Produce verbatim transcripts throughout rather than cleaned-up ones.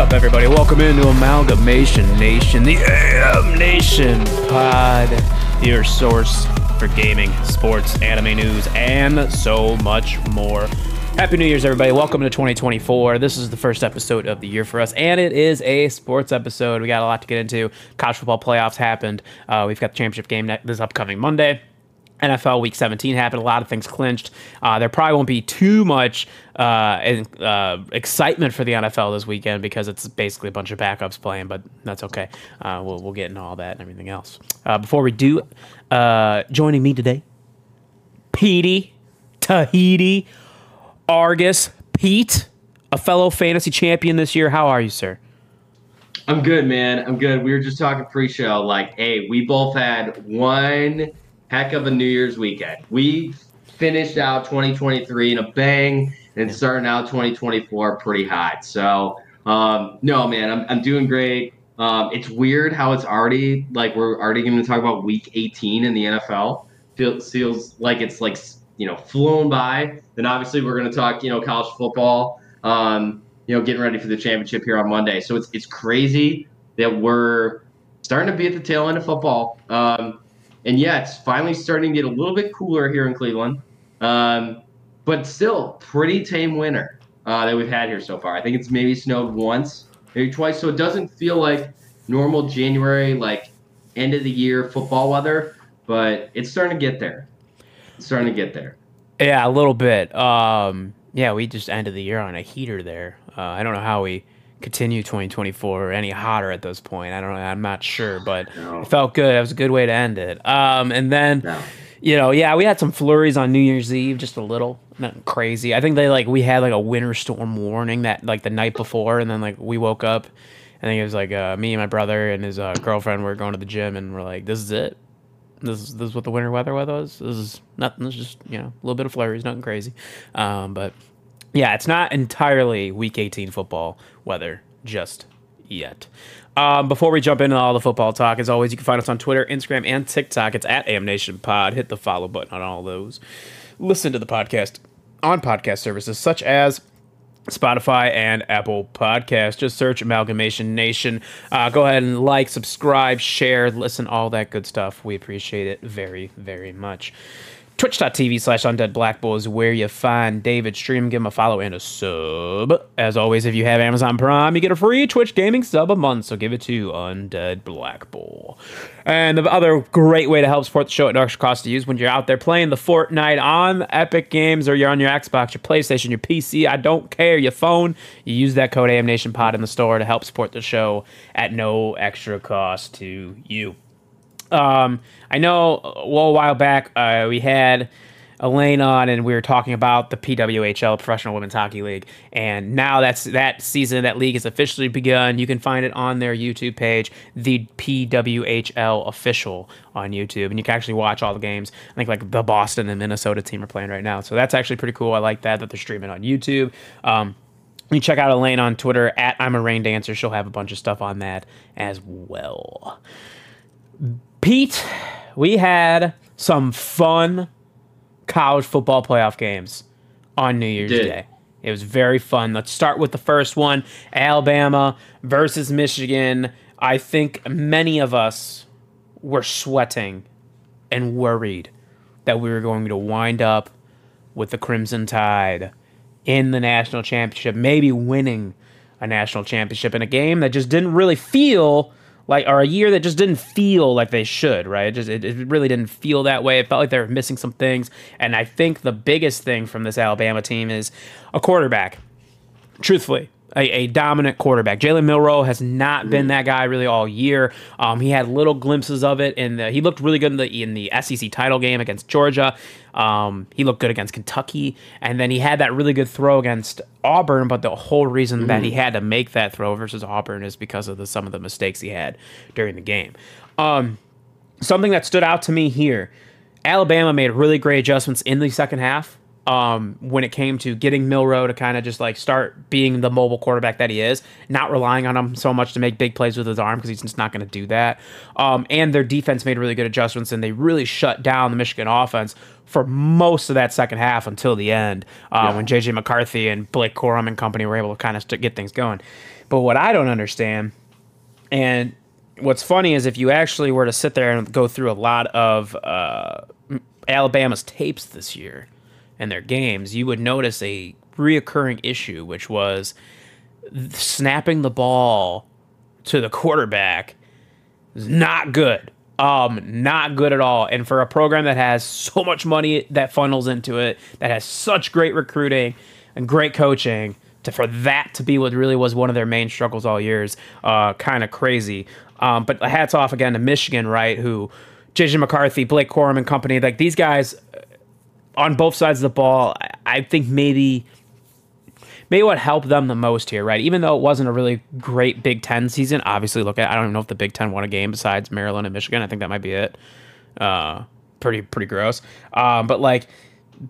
up, everybody? Welcome into Amalgamation Nation, the A M Nation Pod, your source for gaming, sports, anime news, and so much more. Happy New Year's, everybody. Welcome to twenty twenty-four. This is the first episode of the year for us, and it is a sports episode. We got a lot to get into. College football playoffs happened. Uh, we've got the championship game this upcoming Monday. N F L Week seventeen happened. A lot of things clinched. Uh, there probably won't be too much uh, uh, excitement for the N F L this weekend because it's basically a bunch of backups playing, but that's okay. Uh, we'll, we'll get into all that and everything else. Uh, before we do, uh, joining me today, Petey Tahiti Argus. Pete, a fellow fantasy champion this year. How are you, sir? I'm good, man. I'm good. We were just talking pre-show. Like, hey, we both had one heck of a New Year's weekend. We finished out twenty twenty-three in a bang and starting out twenty twenty-four pretty hot. So, um, no, man, I'm, I'm doing great. Um, it's weird how it's already, like, we're already going to talk about week eighteen in the N F L. Feels, feels like it's, like, you know, flown by. Then, obviously, we're going to talk, you know, college football, um, you know, getting ready for the championship here on Monday. So, it's, it's crazy that we're starting to be at the tail end of football. Um, And yeah, it's finally starting to get a little bit cooler here in Cleveland, um, but still pretty tame winter uh, that we've had here so far. I think it's maybe snowed once, maybe twice, so it doesn't feel like normal January, like end of the year football weather, but it's starting to get there. It's starting to get there. Yeah, a little bit. Um, yeah, we just ended the year on a heater there. Uh, I don't know how we continue twenty twenty-four or any hotter at this point. I don't know. I'm not sure, but no. It felt good. It was a good way to end it. Um, and then, no. you know, yeah, we had some flurries on New Year's Eve, just a little, nothing crazy. I think they like, we had like a winter storm warning that like the night before. And then like we woke up and it was like, uh, me and my brother and his uh, girlfriend were going to the gym and we're like, this is it. This is, this is what the winter weather was. This is nothing. It's just, you know, a little bit of flurries, nothing crazy. Um, but yeah, it's not entirely week eighteen football weather just yet. Um, before we jump into all the football talk, as always, you can find us on Twitter, Instagram, and TikTok. It's at A M Nation Pod. Hit the follow button on all those. Listen to the podcast on podcast services such as Spotify and Apple Podcasts. Just search Amalgamation Nation. Uh, go ahead and like, subscribe, share, listen, all that good stuff. We appreciate it very, very much. Twitch dot T V slash Undead Black Bull is where you find David stream. Give him a follow and a sub. As always, if you have Amazon Prime, you get a free Twitch gaming sub a month, so give it to Undead Black Bull. And the other great way to help support the show at no extra cost to use when you're out there playing the Fortnite on Epic Games or you're on your Xbox, your PlayStation, your P C, I don't care, your phone, you use that code A M Nation Pod in the store to help support the show at no extra cost to you. Um, I know a little while back uh, we had Elaine on and we were talking about the P W H L, Professional Women's Hockey League, and now that's that season, that league has officially begun. You can find it on their YouTube page, the P W H L Official on YouTube, and you can actually watch all the games. I think like the Boston and Minnesota team are playing right now, so that's actually pretty cool. I like that, that they're streaming on YouTube. Um, you check out Elaine on Twitter, at I'm a Rain Dancer. She'll have a bunch of stuff on that as well. Pete, we had some fun college football playoff games on New Year's Dude. Day. It was very fun. Let's start with the first one, Alabama versus Michigan. I think many of us were sweating and worried that we were going to wind up with the Crimson Tide in the national championship, maybe winning a national championship in a game that just didn't really feel like, or a year that just didn't feel like they should, right? It just it, it really didn't feel that way. It felt like they were missing some things. And I think the biggest thing from this Alabama team is a quarterback. Truthfully, a, a dominant quarterback. Jalen Milroe has not been that guy really all year. Um, he had little glimpses of it, and he looked really good in the in the S E C title game against Georgia. Um, he looked good against Kentucky, and then he had that really good throw against Auburn, but the whole reason mm. that he had to make that throw versus Auburn is because of the, some of the mistakes he had during the game. Um, something that stood out to me here, Alabama made really great adjustments in the second half um, when it came to getting Milroe to kind of just like start being the mobile quarterback that he is, not relying on him so much to make big plays with his arm, because he's just not going to do that. Um, and their defense made really good adjustments, and they really shut down the Michigan offense for most of that second half until the end, uh, yeah. when J J McCarthy and Blake Corum and company were able to kind of st- get things going. But what I don't understand, and what's funny, is if you actually were to sit there and go through a lot of uh, Alabama's tapes this year and their games, you would notice a reoccurring issue, which was snapping the ball to the quarterback is not good. Um, not good at all. And for a program that has so much money that funnels into it, that has such great recruiting and great coaching, to for that to be what really was one of their main struggles all years, uh, kind of crazy. Um, but hats off again to Michigan, right? Who J J McCarthy, Blake Corum and company, like these guys on both sides of the ball, I, I think maybe maybe what helped them the most here, right? Even though it wasn't a really great Big Ten season, obviously look at I don't even know if the Big Ten won a game besides Maryland and Michigan. I think that might be it. Uh, pretty pretty gross. Um, but like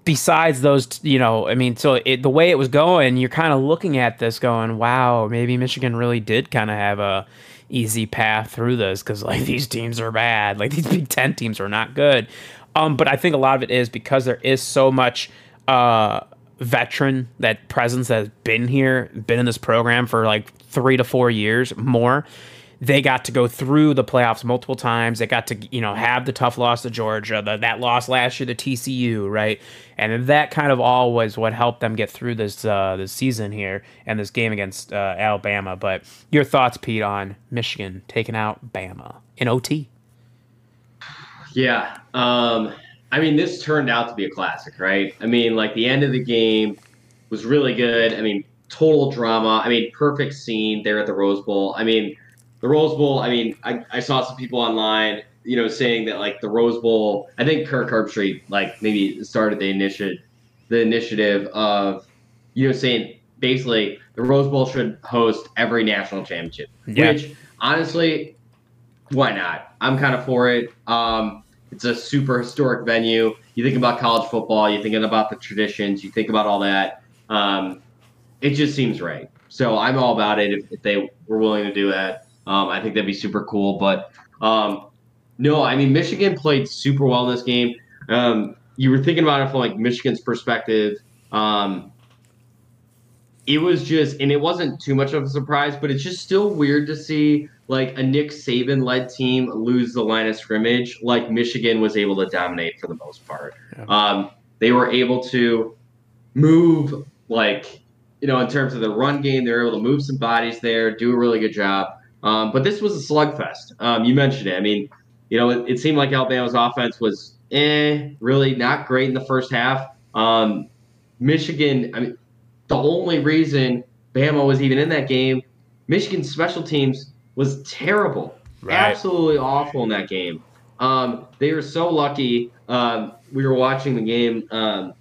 besides those, you know, I mean, so it, the way it was going, you're kind of looking at this going, wow, maybe Michigan really did kind of have a easy path through this, because like these teams are bad, like these Big Ten teams are not good. Um, but I think a lot of it is because there is so much uh, veteran that presence that has been here, been in this program for like three to four years more. They got to go through the playoffs multiple times. They got to, you know, have the tough loss to Georgia, the, that loss last year to T C U, right? And that kind of all was what helped them get through this uh, this season here and this game against uh, Alabama. But your thoughts, Pete, on Michigan taking out Bama in O T? Yeah. Um, I mean, this turned out to be a classic, right? I mean, like the end of the game was really good. I mean, total drama. I mean, perfect scene there at the Rose Bowl. I mean, the Rose Bowl, I mean, I, I saw some people online, you know, saying that, like, the Rose Bowl, I think Kirk Herbstreit, like, maybe started the initiative, the initiative of, you know, saying, basically, the Rose Bowl should host every national championship, yeah. which, honestly, why not? I'm kind of for it. Um, it's a super historic venue. You think about college football, you think about the traditions, you think about all that. Um, it just seems right. So I'm all about it if, if they were willing to do that. Um, I think that'd be super cool. But, um, no, I mean, Michigan played super well in this game. Um, you were thinking about it from, like, Michigan's perspective. Um, it was just – and it wasn't too much of a surprise, but it's just still weird to see, like, a Nick Saban-led team lose the line of scrimmage like Michigan was able to dominate for the most part. Yeah. Um, they were able to move, like, you know, in terms of the run game, they were able to move some bodies there, do a really good job. Um, but this was a slugfest. Um, you mentioned it. I mean, you know, it, it seemed like Alabama's offense was eh, really not great in the first half. Um, Michigan, I mean, the only reason Bama was even in that game, Michigan's special teams was terrible. Right. Absolutely awful in that game. Um, they were so lucky. Um, we were watching the game um,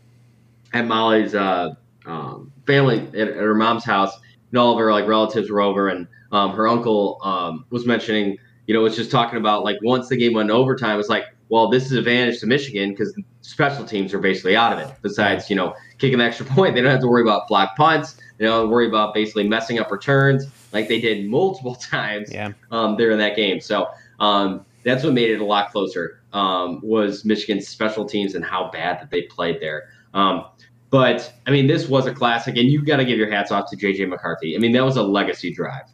at Molly's uh, um, family, at, at her mom's house, and all of her like relatives were over, and Um, her uncle um, was mentioning, you know, was just talking about, like, once the game went overtime, it was like, well, this is an advantage to Michigan because special teams are basically out of it. Besides, you know, kicking the extra point, they don't have to worry about block punts. They don't have to worry about basically messing up returns like they did multiple times yeah. um, there in that game. So um, that's what made it a lot closer um, was Michigan's special teams and how bad that they played there. Um, but, I mean, this was a classic, and you've got to give your hats off to J J McCarthy. I mean, that was a legacy drive.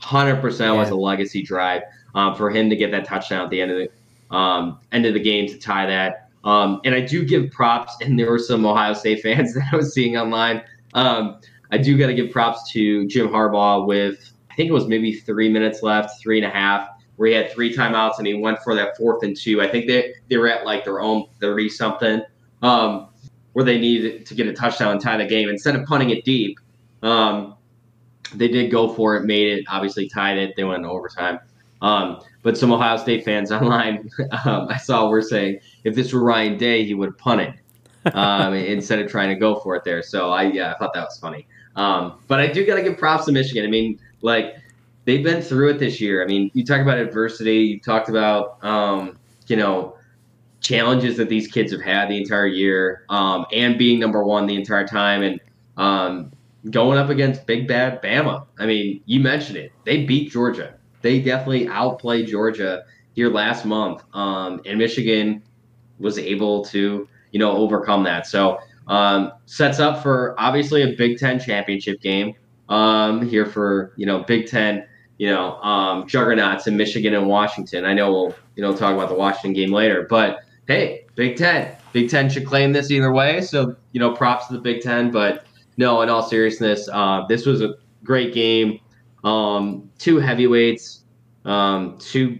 one hundred percent was a legacy drive um, for him to get that touchdown at the end of the um, end of the game to tie that. Um, and I do give props, and there were some Ohio State fans that I was seeing online. Um, I do got to give props to Jim Harbaugh with, I think it was maybe three minutes left, three and a half, where he had three timeouts, and he went for that fourth and two. I think they, they were at like their own thirty-something um, where they needed to get a touchdown and tie the game. Instead of punting it deep, um, they did go for it, made it, obviously tied it. They went into overtime. Um, but some Ohio State fans online, um, I saw, were saying if this were Ryan Day, he would have punted um, instead of trying to go for it there. So I, yeah, I thought that was funny. Um, but I do got to give props to Michigan. I mean, like, they've been through it this year. I mean, you talk about adversity. You talked about, um, you know, challenges that these kids have had the entire year, um, and being number one the entire time, and um, going up against big bad Bama. I mean, you mentioned it. They beat Georgia. They definitely outplayed Georgia here last month, um, and Michigan was able to, you know, overcome that. So um, sets up for obviously a Big Ten championship game um, here for, you know, Big Ten, you know, um, juggernauts in Michigan and Washington. I know we'll, you know, talk about the Washington game later, but hey, Big Ten, Big Ten should claim this either way. So, you know, props to the Big Ten, but no, in all seriousness, uh, this was a great game. Um, two heavyweights, um, two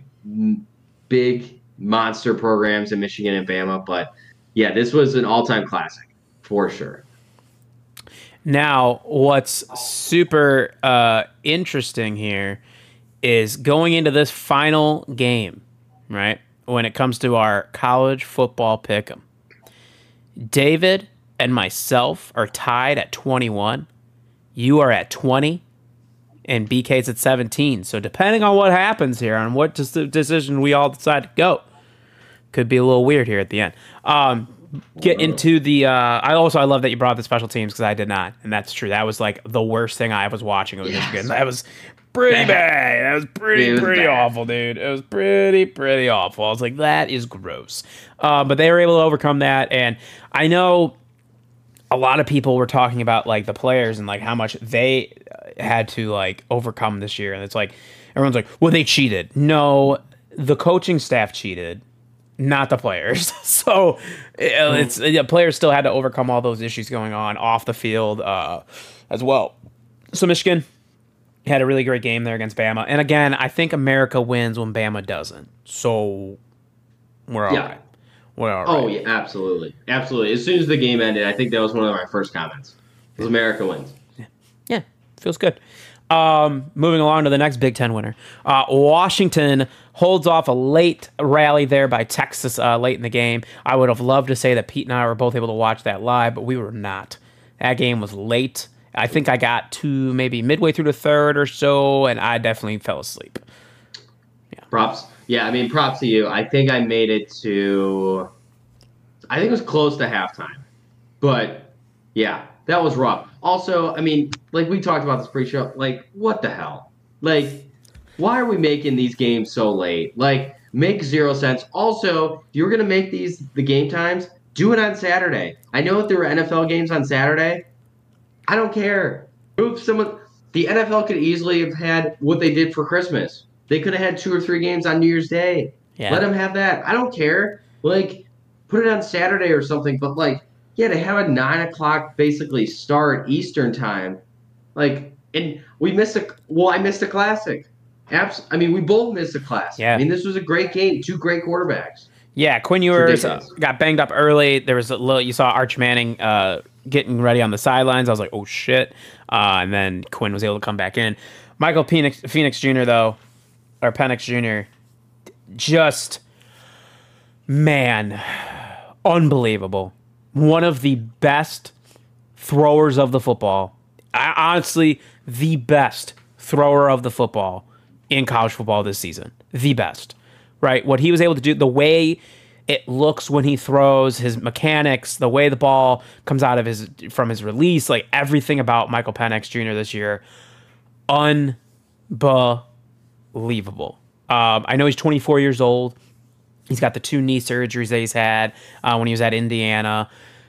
big monster programs in Michigan and Bama. But, yeah, this was an all-time classic for sure. Now, what's super uh, interesting here is going into this final game, right, when it comes to our college football pick'em, David and myself are tied at twenty-one. You are at twenty. And B K's at seventeen. So depending on what happens here, on what des- decision we all decide to go, could be a little weird here at the end. Um, get into the. Uh, I also I love that you brought up the special teams because I did not, and that's true. That was like the worst thing I was watching. It was yes. That was pretty bad. bad. That was pretty was pretty bad. awful, dude. It was pretty pretty awful. I was like, that is gross. Uh, but they were able to overcome that, and I know a lot of people were talking about like the players and like how much they had to like overcome this year, and it's like everyone's like, well, they cheated. No, the coaching staff cheated, not the players. So it's the players still had to overcome all those issues going on off the field uh as well. So Michigan had a really great game there against Bama, and again, I think America wins when Bama doesn't, so we're all yeah. right we're all oh right. yeah absolutely absolutely as soon as the game ended, I think that was one of my first comments was America wins. Yeah yeah Feels good. Um, moving along to the next Big Ten winner. Uh, Washington holds off a late rally there by Texas uh, late in the game. I would have loved to say that Pete and I were both able to watch that live, but we were not. That game was late. I think I got to maybe midway through the third or so, and I definitely fell asleep. Yeah. Props. Yeah, I mean, props to you. I think I made it to, I think it was close to halftime. But, yeah. That was rough. Also, I mean, like we talked about this pre-show, like, what the hell? Like, why are we making these games so late? Like, make zero sense. Also, if you were going to make these the game times, do it on Saturday. I know if there were N F L games on Saturday, I don't care. Oops, someone, the N F L could easily have had what they did for Christmas. They could have had two or three games on New Year's Day. Yeah. Let them have that. I don't care. Like, put it on Saturday or something, but, like, yeah, they have a nine o'clock basically start Eastern time, like, and we missed a. Well, I missed a classic. Abs- I mean, we both missed a classic. Yeah. I mean, this was a great game. Two great quarterbacks. Yeah, Quinn Ewers got banged up early. There was a little. You saw Arch Manning uh, getting ready on the sidelines. I was like, oh shit, uh, and then Quinn was able to come back in. Michael Penix, Penix Junior though, or Penix Junior, just man, unbelievable. One of the best throwers of the football. I, honestly, the best thrower of the football in college football this season. The best, right? What he was able to do, the way it looks when he throws, his mechanics, the way the ball comes out of his from his release, like everything about Michael Penix Junior this year, unbelievable. Um, I know he's twenty-four years old. He's got the two knee surgeries that he's had uh, when he was at Indiana.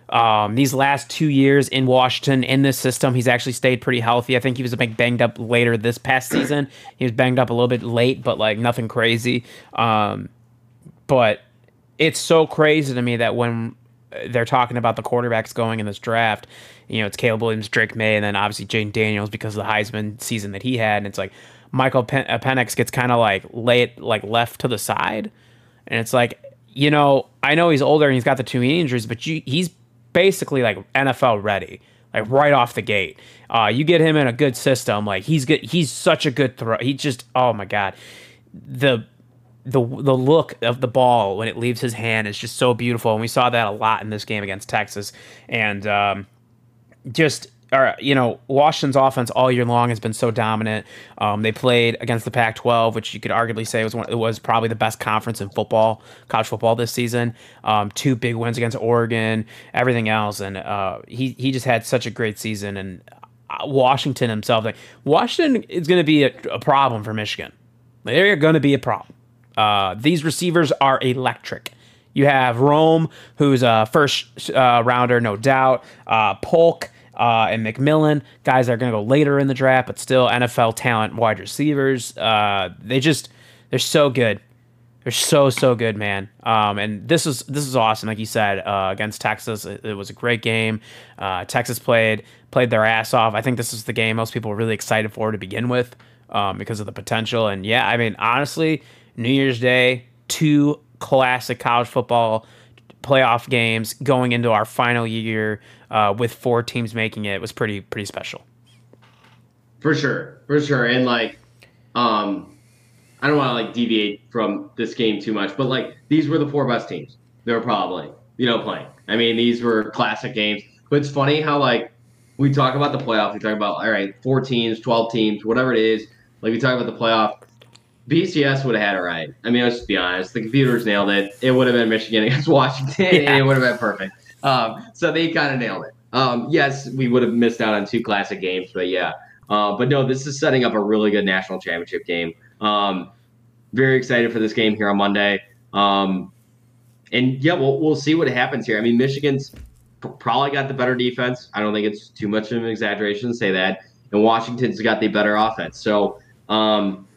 Um, these last two years in Washington, in this system, he's actually stayed pretty healthy. I think he was like banged up later this past season. He was banged up a little bit late, but like nothing crazy. Um, but it's so crazy to me that when they're talking about the quarterbacks going in this draft, you know, it's Caleb Williams, Drake May, and then obviously Jayden Daniels because of the Heisman season that he had. And it's like Michael Pen- Penix gets kind of like late, like left to the side. And it's like, you know, I know he's older and he's got the two knee injuries, but you, he's basically like N F L ready, like right off the gate. Uh, you get him in a good system, like he's good. He's such a good throw. He just, oh my god, the the the look of the ball when it leaves his hand is just so beautiful, and we saw that a lot in this game against Texas, and um, just or, you know, Washington's offense all year long has been so dominant. Um, they played against the Pac twelve, which you could arguably say was one, it was probably the best conference in football, college football this season. Um, two big wins against Oregon, everything else, and uh, he he just had such a great season. And Washington himself, like Washington, is going to be a, a problem for Michigan. They're going to be a problem. Uh, these receivers are electric. You have Rome, who's a first uh, rounder, no doubt. Uh, Polk uh, and McMillan, guys that are going to go later in the draft, but still N F L talent, wide receivers. Uh, they just, they're so good. They're so so good, man. Um, and this is this is awesome. Like you said, uh, against Texas, it, it was a great game. Uh, Texas played played their ass off. I think this is the game most people were really excited for to begin with, um, because of the potential. And yeah, I mean, honestly, New Year's Day, two classic college football playoff games going into our final year uh, with four teams making it was pretty pretty special. For sure, for sure, and like, um. I don't want to like deviate from this game too much, but like these were the four best teams. They were probably, you know, playing. I mean, these were classic games. But it's funny how like we talk about the playoff. We talk about, all right, four teams, twelve teams, whatever it is. Like we talk about the playoff. B C S would have had it right. I mean, let's just be honest. The computers nailed it. It would have been Michigan against Washington, yeah. and it would have been perfect. Um, so they kind of nailed it. Um, yes, we would have missed out on two classic games, but yeah. Uh, but no, this is setting up a really good national championship game. Um, very excited for this game here on Monday. Um, and yeah, we'll, we'll see what happens here. I mean, Michigan's p- probably got the better defense. I don't think it's too much of an exaggeration to say that. And Washington's got the better offense. So, um,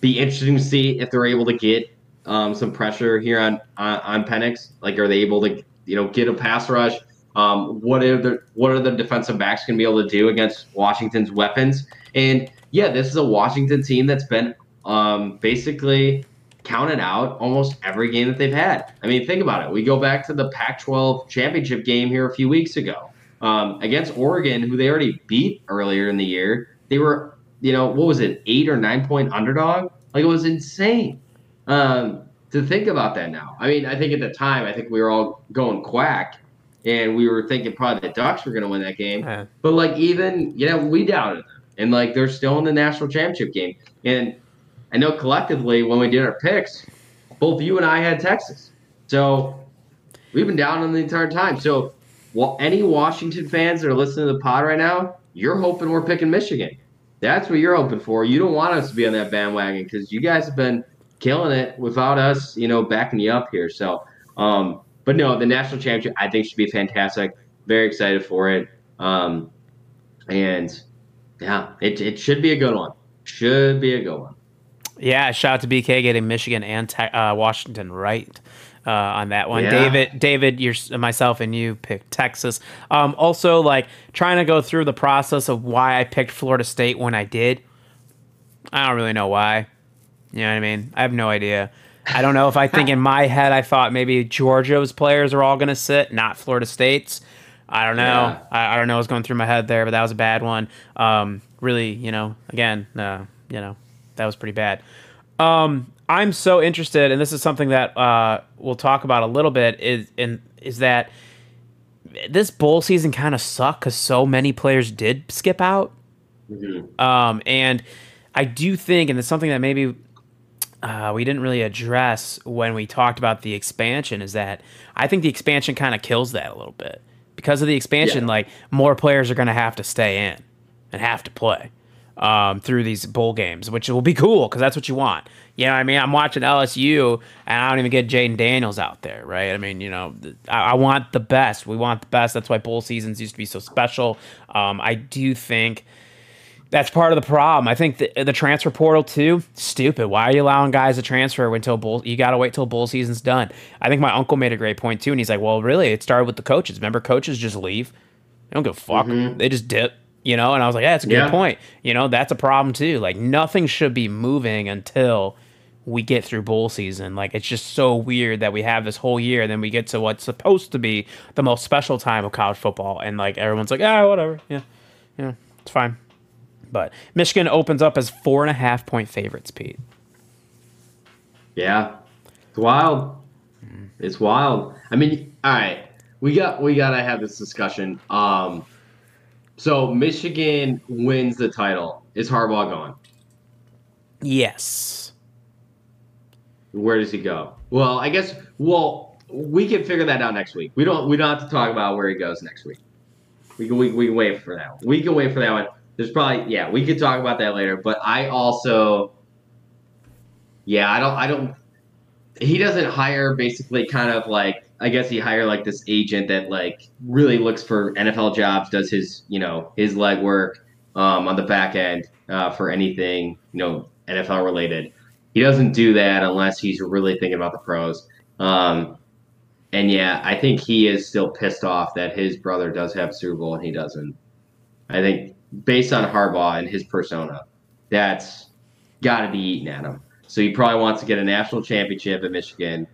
be interesting to see if they're able to get, um, some pressure here on, on, on Penix. Like, are they able to, you know, get a pass rush? Um, what are the, what are the defensive backs going to be able to do against Washington's weapons? And yeah, this is a Washington team that's been, Um, basically counted out almost every game that they've had. I mean, think about it. We go back to the Pac twelve championship game here a few weeks ago um, against Oregon, who they already beat earlier in the year. They were, you know, what was it, eight or nine point underdog? Like, it was insane um, to think about that now. I mean, I think at the time, I think we were all going quack, and we were thinking probably the Ducks were going to win that game. Uh-huh. But, like, even, you know, we doubted them. And, like, they're still in the national championship game. And I know collectively when we did our picks, both you and I had Texas. So we've been down on the entire time. So well, any Washington fans that are listening to the pod right now, you're hoping we're picking Michigan. That's what you're hoping for. You don't want us to be on that bandwagon because you guys have been killing it without us, you know, backing you up here. So, um, but no, the national championship I think should be fantastic. Very excited for it. Um, and yeah, it it should be a good one. Should be a good one. Yeah, shout out to B K getting Michigan and uh, Washington right uh, on that one. Yeah. David, David, you're, myself and you picked Texas. Um, also, like, trying to go through the process of why I picked Florida State when I did. I don't really know why. You know what I mean? I have no idea. I don't know if I think in my head I thought maybe Georgia's players are all going to sit, not Florida State's. I don't know. Yeah. I, I don't know what's going through my head there, but that was a bad one. Um, really, you know, again, uh, you know. That was pretty bad. Um, I'm so interested, and this is something that uh, we'll talk about a little bit, is in, is that this bowl season kind of sucked because so many players did skip out. Mm-hmm. Um, and I do think, and it's something that maybe uh, we didn't really address when we talked about the expansion, is that I think the expansion kind of kills that a little bit. Because of the expansion, yeah. like more players are going to have to stay in and have to play. Um, through these bowl games, which will be cool because that's what you want. You know what I mean? I'm watching L S U, and I don't even get Jayden Daniels out there, right? I mean, you know, I, I want the best. We want the best. That's why bowl seasons used to be so special. Um, I do think that's part of the problem. I think the, the transfer portal, too, stupid. Why are you allowing guys to transfer until bowl? You got to wait till bowl season's done. I think my uncle made a great point, too, and he's like, well, really, it started with the coaches. Remember, coaches just leave. They don't give a fuck. Mm-hmm. They just dip. You know, and I was like, yeah, that's a good yeah. point. You know, that's a problem too. Like, nothing should be moving until we get through bowl season. Like, it's just so weird that we have this whole year, and then we get to what's supposed to be the most special time of college football, and like everyone's like, ah, whatever, yeah, yeah, it's fine. But Michigan opens up as four and a half point favorites, Pete. Yeah, it's wild. Mm. It's wild. I mean, all right, we got we gotta have this discussion. Um. So Michigan wins the title. Is Harbaugh gone? Yes. Where does he go? Well, I guess. Well, we can figure that out next week. We don't. We don't have to talk about where he goes next week. We can. We, we can wait for that. We can wait for that one. There's probably yeah. We could talk about that later. But I also. Yeah, I don't. I don't. He doesn't hire basically kind of like. I guess he hired like this agent that like really looks for N F L jobs, does his, you know, his legwork um, on the back end uh, for anything, you know, N F L related. He doesn't do that unless he's really thinking about the pros. Um, and yeah, I think he is still pissed off that his brother does have Super Bowl and he doesn't. I think based on Harbaugh and his persona, that's got to be eating at him. So he probably wants to get a national championship at Michigan.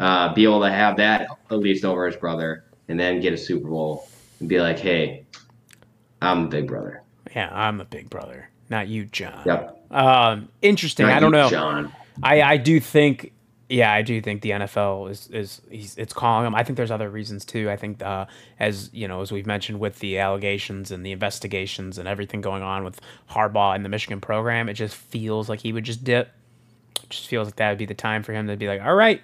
Uh, be able to have that at least over his brother, and then get a Super Bowl and be like, "Hey, I'm the big brother." Yeah, I'm the big brother, not you, John. Yep. Um, interesting. Not I don't you, know, John. I, I do think, yeah, I do think the N F L is is he's, it's calling him. I think there's other reasons too. I think uh, as you know, as we've mentioned with the allegations and the investigations and everything going on with Harbaugh and the Michigan program, it just feels like he would just dip. It just feels like that would be the time for him to be like, "All right.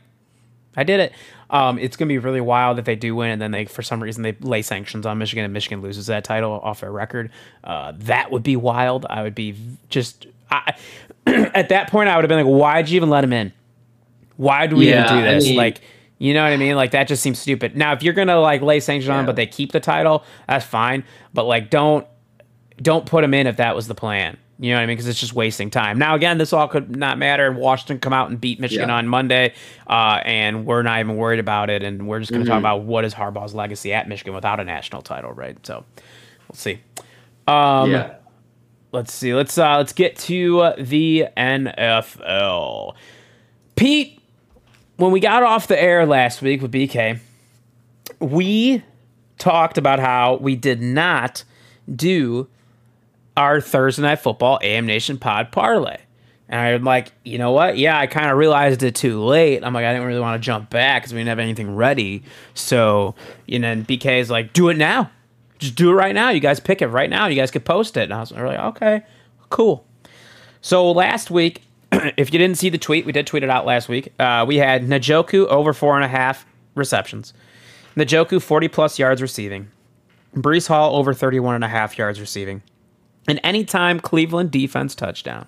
I did it." Um, it's going to be really wild if they do win, and then they, for some reason, they lay sanctions on Michigan, and Michigan loses that title off their record. Uh, that would be wild. I would be just I, at that point, I would have been like, "Why'd you even let him in? Why do we yeah, even do this?" I mean, like, you know what I mean? Like, that just seems stupid. Now, if you're going to like lay sanctions yeah. on him, but they keep the title, that's fine. But like, don't don't put him in if that was the plan. You know what I mean? Because it's just wasting time. Now, again, this all could not matter. Washington come out and beat Michigan yeah. on Monday, uh, and we're not even worried about it, and we're just going to mm-hmm. talk about what is Harbaugh's legacy at Michigan without a national title, right? So, we'll see. Um, yeah. Let's see. Let's uh, let's get to the N F L. Pete, when we got off the air last week with B K, we talked about how we did not do our Thursday Night Football A M Nation pod parlay. And I'm like, you know what? Yeah, I kind of realized it too late. I'm like, I didn't really want to jump back because we didn't have anything ready. So, and then B K is like, do it now. Just do it right now. You guys pick it right now. You guys could post it. And I was like, okay, cool. So last week, if you didn't see the tweet, we did tweet it out last week. Uh, we had Njoku over four and a half receptions. Njoku, forty plus yards receiving. Breece Hall over thirty-one and a half yards receiving. And anytime Cleveland defense touchdown.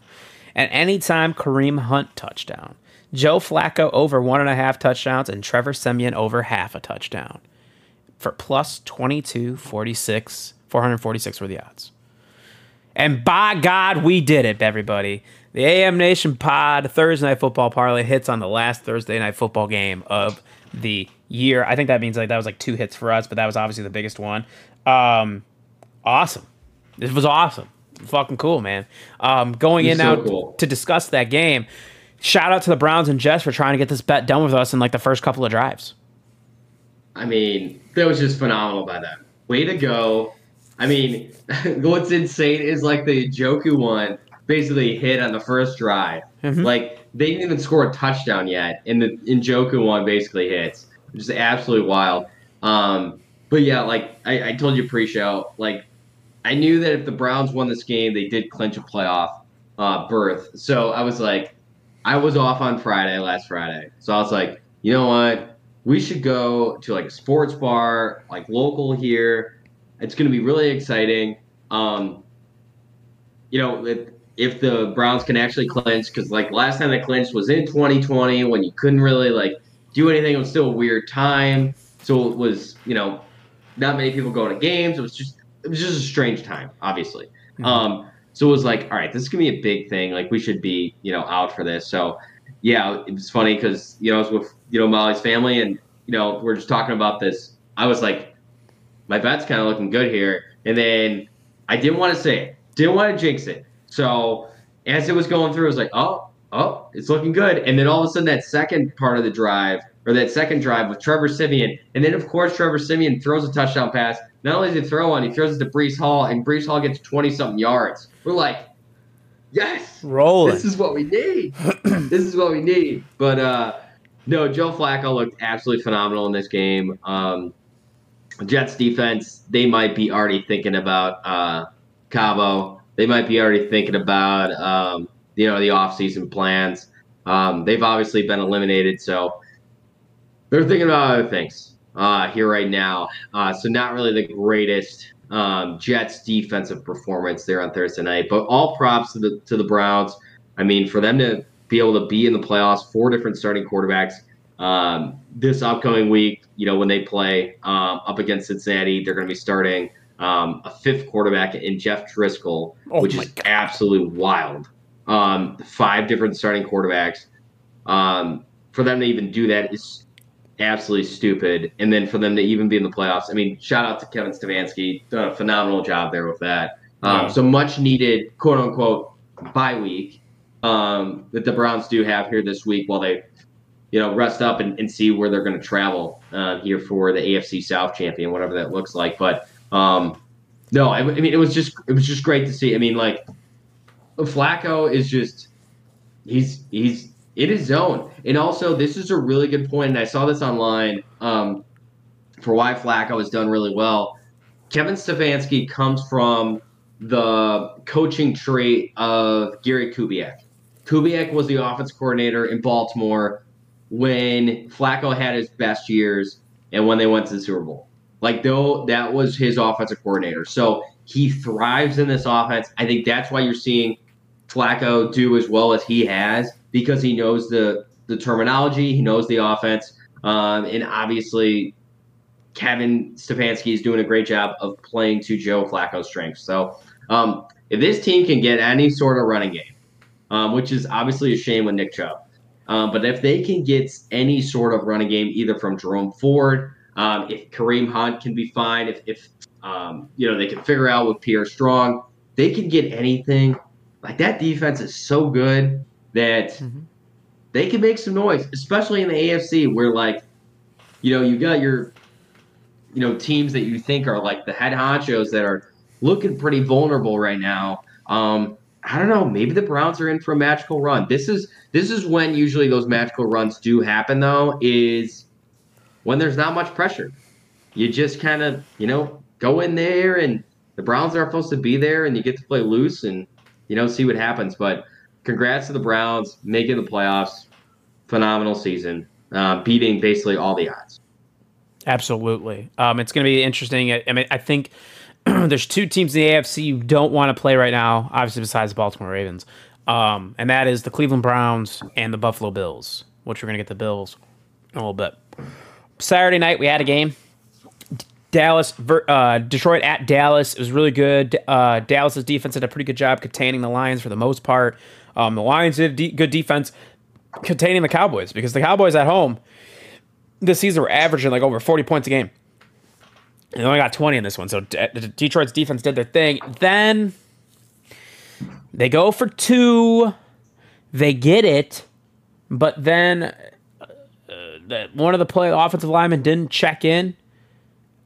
And anytime Kareem Hunt touchdown. Joe Flacco over one and a half touchdowns. And Trevor Siemian over half a touchdown. For plus twenty-two forty-six, four forty-six were the odds. And by God, we did it, everybody. The A M Nation pod Thursday Night Football parlay hits on the last Thursday Night Football game of the year. I think that means like that was like two hits for us, but that was obviously the biggest one. Um, awesome. This was awesome. Fucking cool, man. Um, going in now to discuss that game, shout out to the Browns and Jets for trying to get this bet done with us in like the first couple of drives. I mean, that was just phenomenal by them. Way to go. I mean, what's insane is like the Njoku one basically hit on the first drive. Mm-hmm. Like, they didn't even score a touchdown yet, and the Njoku one basically hits. Just absolutely wild. Um, but yeah, like I, I told you pre-show, like, I knew that if the Browns won this game, they did clinch a playoff uh, berth. So I was like, I was off on Friday, last Friday. So I was like, you know what? We should go to like a sports bar, like local here. It's going to be really exciting. Um, you know, if, if the Browns can actually clinch, because like last time they clinched was in twenty twenty when you couldn't really like do anything. It was still a weird time. So it was, you know, not many people going to games. It was just, It was just a strange time, obviously. Mm-hmm. Um, so it was like, all right, this is going to be a big thing. Like, we should be, you know, out for this. So, yeah, it was funny because, you know, I was with, you know, Molly's family and, you know, we're just talking about this. I was like, my bet's kind of looking good here. And then I didn't want to say it. Didn't want to jinx it. So as it was going through, I was like, oh, oh, it's looking good. And then all of a sudden that second part of the drive or that second drive with Trevor Siemian. And then, of course, Trevor Siemian throws a touchdown pass. Not only does he throw one, he throws it to Breece Hall, and Breece Hall gets twenty-something yards. We're like, yes! Rolling. This is what we need. This is what we need. But, uh, no, Joe Flacco looked absolutely phenomenal in this game. Um, Jets defense, they might be already thinking about uh, Cabo. They might be already thinking about, um, you know, the offseason plans. Um, they've obviously been eliminated, so they're thinking about other things uh, here right now. Uh, so not really the greatest um, Jets defensive performance there on Thursday night, but all props to the, to the Browns. I mean, for them to be able to be in the playoffs, four different starting quarterbacks um, this upcoming week, you know, when they play um, up against Cincinnati, they're going to be starting um, a fifth quarterback in Jeff Driscoll, oh which is God. absolutely wild. Um, five different starting quarterbacks. Um, for them to even do that is absolutely stupid. And then for them to even be in the playoffs, I mean, shout out to Kevin Stefanski, done a phenomenal job there with that. Um, wow. So much needed, quote unquote, bye week um, that the Browns do have here this week while they, you know, rest up and, and see where they're going to travel uh, here for the A F C South champion, whatever that looks like. But um, no, I, I mean, it was just it was just great to see. I mean, like, Flacco is just he's he's in his zone. And also, this is a really good point, and I saw this online um, for why Flacco has done really well. Kevin Stefanski comes from the coaching tree of Gary Kubiak. Kubiak was the offense coordinator in Baltimore when Flacco had his best years and when they went to the Super Bowl. Like, though, that was his offensive coordinator. So he thrives in this offense. I think that's why you're seeing Flacco do as well as he has, because he knows the, the terminology, he knows the offense, um, and obviously Kevin Stefanski is doing a great job of playing to Joe Flacco's strengths. So um, if this team can get any sort of running game, um, which is obviously a shame with Nick Chubb, um, but if they can get any sort of running game either from Jerome Ford, um, if Kareem Hunt can be fine, if, if um, you know, they can figure out with Pierre Strong, they can get anything. Like, that defense is so good that mm-hmm. they can make some noise, especially in the A F C, where, like, you know, you got your, you know, teams that you think are like the head honchos that are looking pretty vulnerable right now. Um, I don't know. Maybe the Browns are in for a magical run. This is this is when usually those magical runs do happen, though, is when there's not much pressure. You just kind of, you know, go in there, and the Browns aren't supposed to be there, and you get to play loose and, you know, see what happens. But congrats to the Browns making the playoffs. Phenomenal season, uh, beating basically all the odds. Absolutely. Um, it's going to be interesting. I, I mean, I think there's two teams in the A F C you don't want to play right now, obviously, besides the Baltimore Ravens, um, and that is the Cleveland Browns and the Buffalo Bills, which we're going to get the Bills in a little bit. Saturday night, we had a game. Dallas, uh, Detroit at Dallas. It was really good. Uh, Dallas's defense did a pretty good job containing the Lions for the most part. Um, the Lions did de- good defense containing the Cowboys, because the Cowboys at home this season were averaging like over forty points a game. And they only got twenty in this one, so De- Detroit's defense did their thing. Then they go for two. They get it, but then uh, one of the play offensive linemen didn't check in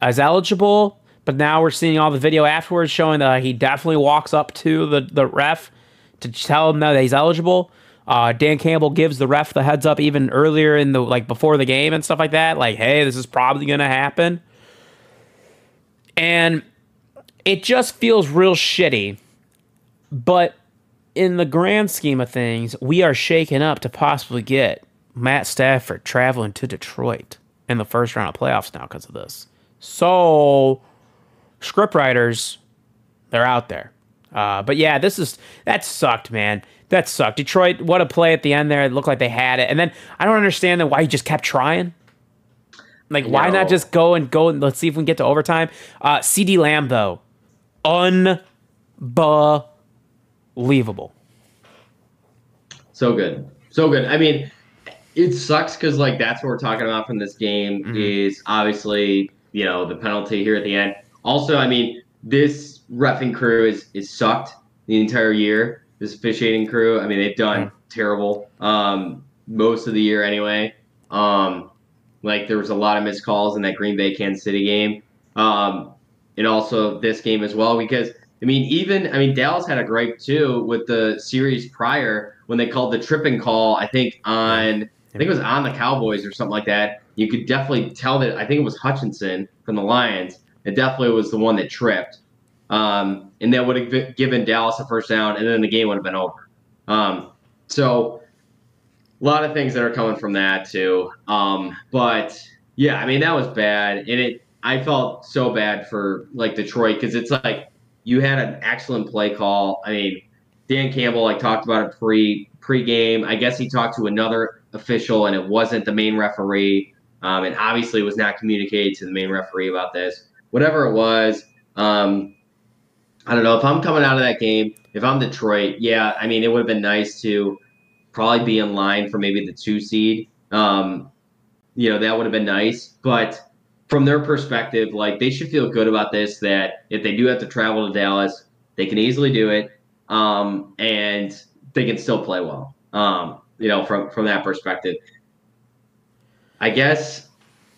as eligible, but now we're seeing all the video afterwards showing that he definitely walks up to the, the ref to tell him that he's eligible. Uh, Dan Campbell gives the ref the heads up even earlier in the, like, before the game and stuff like that. Like, hey, this is probably going to happen. And it just feels real shitty. But in the grand scheme of things, we are shaken up to possibly get Matt Stafford traveling to Detroit in the first round of playoffs now because of this. So, scriptwriters, they're out there. Uh, but yeah, this is that sucked, man. That sucked. Detroit, what a play at the end there. It looked like they had it. And then I don't understand why you just kept trying. Like, why no. not just go and go and let's see if we can get to overtime? Uh, C D Lamb, though. Unbelievable. So good. So good. I mean, it sucks because, like, that's what we're talking about from this game mm-hmm. is obviously, you know, the penalty here at the end. Also, I mean, this reffing crew is, is sucked the entire year. This officiating crew, I mean, they've done mm-hmm. terrible um, most of the year anyway. Um, like, there was a lot of missed calls in that Green Bay-Kansas City game. Um, and also this game as well because, I mean, even, I mean, Dallas had a gripe too with the series prior when they called the tripping call, I think, on I think it was on the Cowboys or something like that. You could definitely tell that. I think it was Hutchinson from the Lions. It definitely was the one that tripped. Um, and that would have given Dallas a first down, and then the game would have been over. Um, so a lot of things that are coming from that too. Um, but yeah, I mean, that was bad. And it, I felt so bad for like Detroit, because it's like you had an excellent play call. I mean, Dan Campbell like talked about it pre pre-game. I guess he talked to another official, and it wasn't the main referee. Um, and obviously was not communicated to the main referee about this. Whatever it was, um, I don't know. If I'm coming out of that game, if I'm Detroit, yeah, I mean, it would have been nice to probably be in line for maybe the two seed. Um, you know, that would have been nice. But from their perspective, like, they should feel good about this, that if they do have to travel to Dallas, they can easily do it, um, and they can still play well, um, you know, from, from that perspective. I guess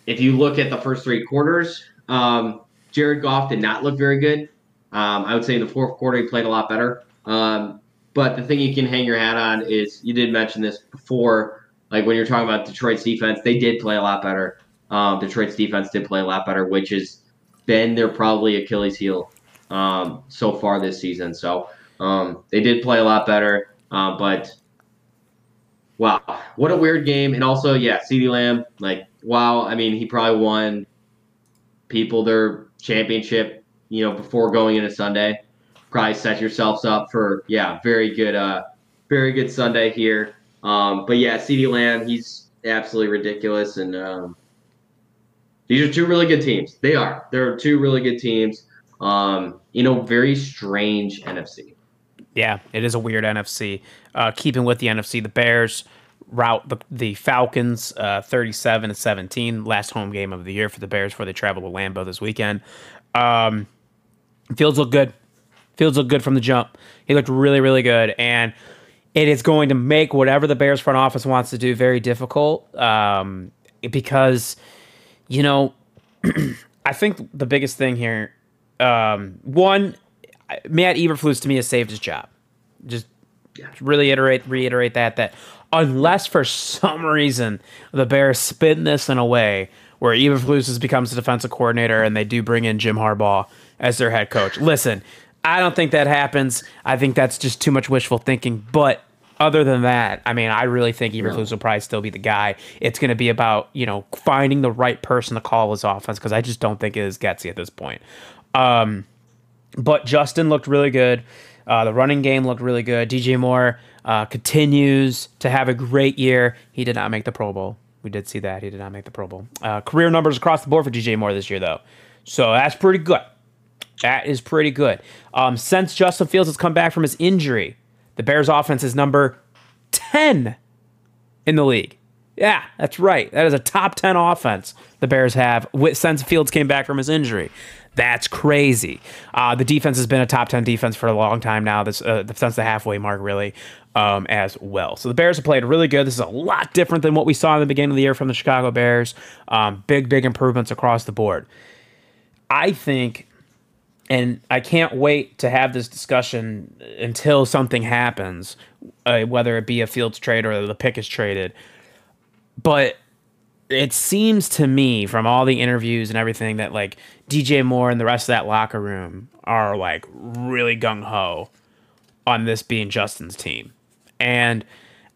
if you look at the first three quarters, um, Jared Goff did not look very good. Um, I would say in the fourth quarter, he played a lot better. Um, but the thing you can hang your hat on is, you did mention this before, like when you're talking about Detroit's defense, they did play a lot better. Um, Detroit's defense did play a lot better, which has been their probably Achilles heel um, so far this season. So um, they did play a lot better, uh, but wow, what a weird game. And also, yeah, C D Lamb, like, wow. I mean, he probably won people their championship, you know, before going into Sunday. Probably set yourselves up for, yeah, very good, uh, very good Sunday here. Um, but yeah, C D Lamb, he's absolutely ridiculous, and um, these are two really good teams. They are. There are two really good teams. Um, you know, very strange N F C. Yeah, it is a weird N F C. Uh, keeping with the N F C, the Bears rout the, the Falcons uh, thirty-seven to seventeen, last home game of the year for the Bears before they travel to Lambeau this weekend. Um, Fields looked good. Fields looked good from the jump. He looked really, really good, and it is going to make whatever the Bears front office wants to do very difficult, um, because, you know, I think the biggest thing here, um, one, Matt Eberflus to me has saved his job. Just really iterate, reiterate that, that unless for some reason the Bears spin this in a way where Eberflus becomes the defensive coordinator and they do bring in Jim Harbaugh as their head coach. Listen, I don't think that happens. I think that's just too much wishful thinking. But other than that, I mean, I really think Eberflus will probably still be the guy. It's going to be about, you know, finding the right person to call his offense, because I just don't think it is Getsy at this point. Um, but Justin looked really good. Uh, the running game looked really good. D J Moore uh, continues to have a great year. He did not make the Pro Bowl. We did see that. He did not make the Pro Bowl. Uh, career numbers across the board for D J Moore this year, though. So that's pretty good. That is pretty good. Um, since Justin Fields has come back from his injury, the Bears offense is number ten in the league. Yeah, that's right. That is a top ten offense the Bears have with, since Fields came back from his injury. That's crazy. Uh, the defense has been a top ten defense for a long time now, this uh, since the halfway mark, really, um, as well. So the Bears have played really good. This is a lot different than what we saw in the beginning of the year from the Chicago Bears. Um, big, big improvements across the board. I think, and I can't wait to have this discussion until something happens, uh, whether it be a Fields trade or the pick is traded. But it seems to me from all the interviews and everything that, like, D J Moore and the rest of that locker room are, like, really gung-ho on this being Justin's team. And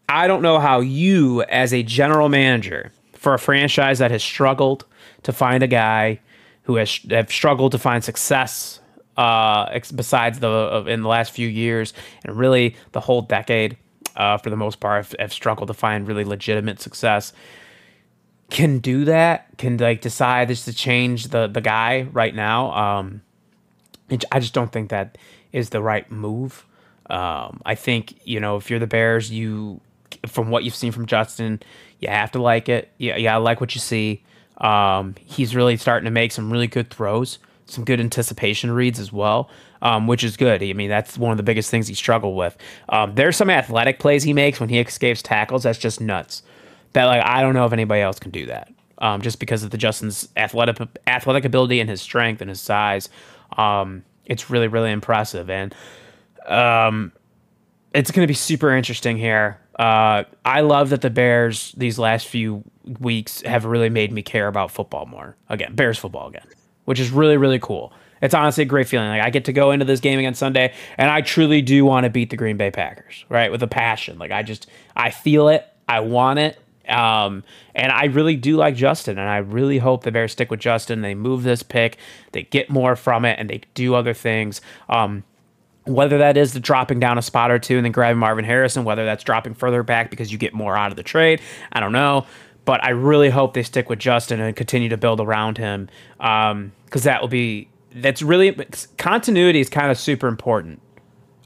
I don't know how you, as a general manager for a franchise that has struggled to find a guy who has have struggled to find success uh, ex- besides the uh, in the last few years and really the whole decade, uh, for the most part, have, have struggled to find really legitimate success, can do that, can like decide just to change the the guy right now. Um, I just don't think that is the right move. Um, I think, you know, if you're the Bears, you, from what you've seen from Justin, you have to like it. Yeah, yeah, I like what you see. Um, he's really starting to make some really good throws, some good anticipation reads as well, um, which is good. I mean, that's one of the biggest things he struggled with. Um, there's some athletic plays he makes when he escapes tackles. That's just nuts. That, like, I don't know if anybody else can do that, um, just because of the Justin's athletic athletic ability and his strength and his size. Um, it's really, really impressive. And um, it's going to be super interesting here. Uh, I love that the Bears these last few weeks have really made me care about football more. Again, Bears football again, which is really, really cool. It's honestly a great feeling. Like, I get to go into this game again Sunday, and I truly do want to beat the Green Bay Packers, right? With a passion. Like, I just, I feel it. I want it. Um, and I really do like Justin, and I really hope the Bears stick with Justin. They move this pick, they get more from it, and they do other things. Um, Whether that is the dropping down a spot or two and then grabbing Marvin Harrison, whether that's dropping further back because you get more out of the trade, I don't know. But I really hope they stick with Justin and continue to build around him, because um, that will be that's really continuity is kind of super important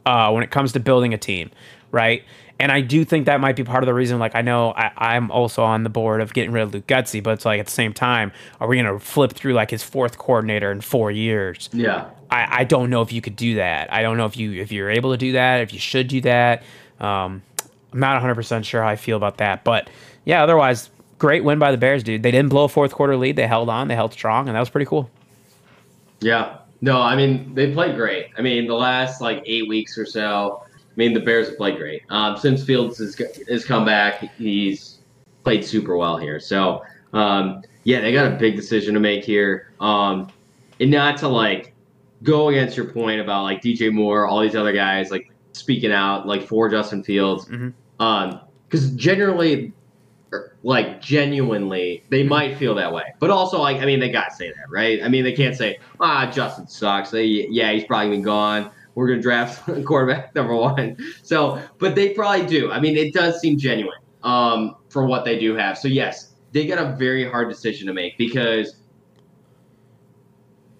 uh, when it comes to building a team, right? And I do think that might be part of the reason. Like, I know I, I'm also on the board of getting rid of Luke Getsy, but it's like at the same time, are we going to flip through like his fourth coordinator in four years? Yeah. I, I don't know if you could do that. I don't know if you if you're able to do that, if you should do that. Um, I'm not one hundred percent sure how I feel about that. But yeah, otherwise, great win by the Bears, dude. They didn't blow a fourth quarter lead. They held on. They held strong, and that was pretty cool. Yeah. No, I mean, they played great. I mean, the last like eight weeks or so, I mean, the Bears have played great. Um, since Fields has, has come back, he's played super well here. So, um, yeah, they got a big decision to make here. Um, and not to, like, go against your point about, like, D J Moore, all these other guys, like, speaking out, like, for Justin Fields. Because mm-hmm. um, generally, like, genuinely, they mm-hmm. might feel that way. But also, like, I mean, they got to say that, right? I mean, they can't say, ah, Justin sucks. They, yeah, he's probably been gone. We're going to draft quarterback number one. So, but they probably do. I mean, it does seem genuine um, for what they do have. So, yes, they got a very hard decision to make because,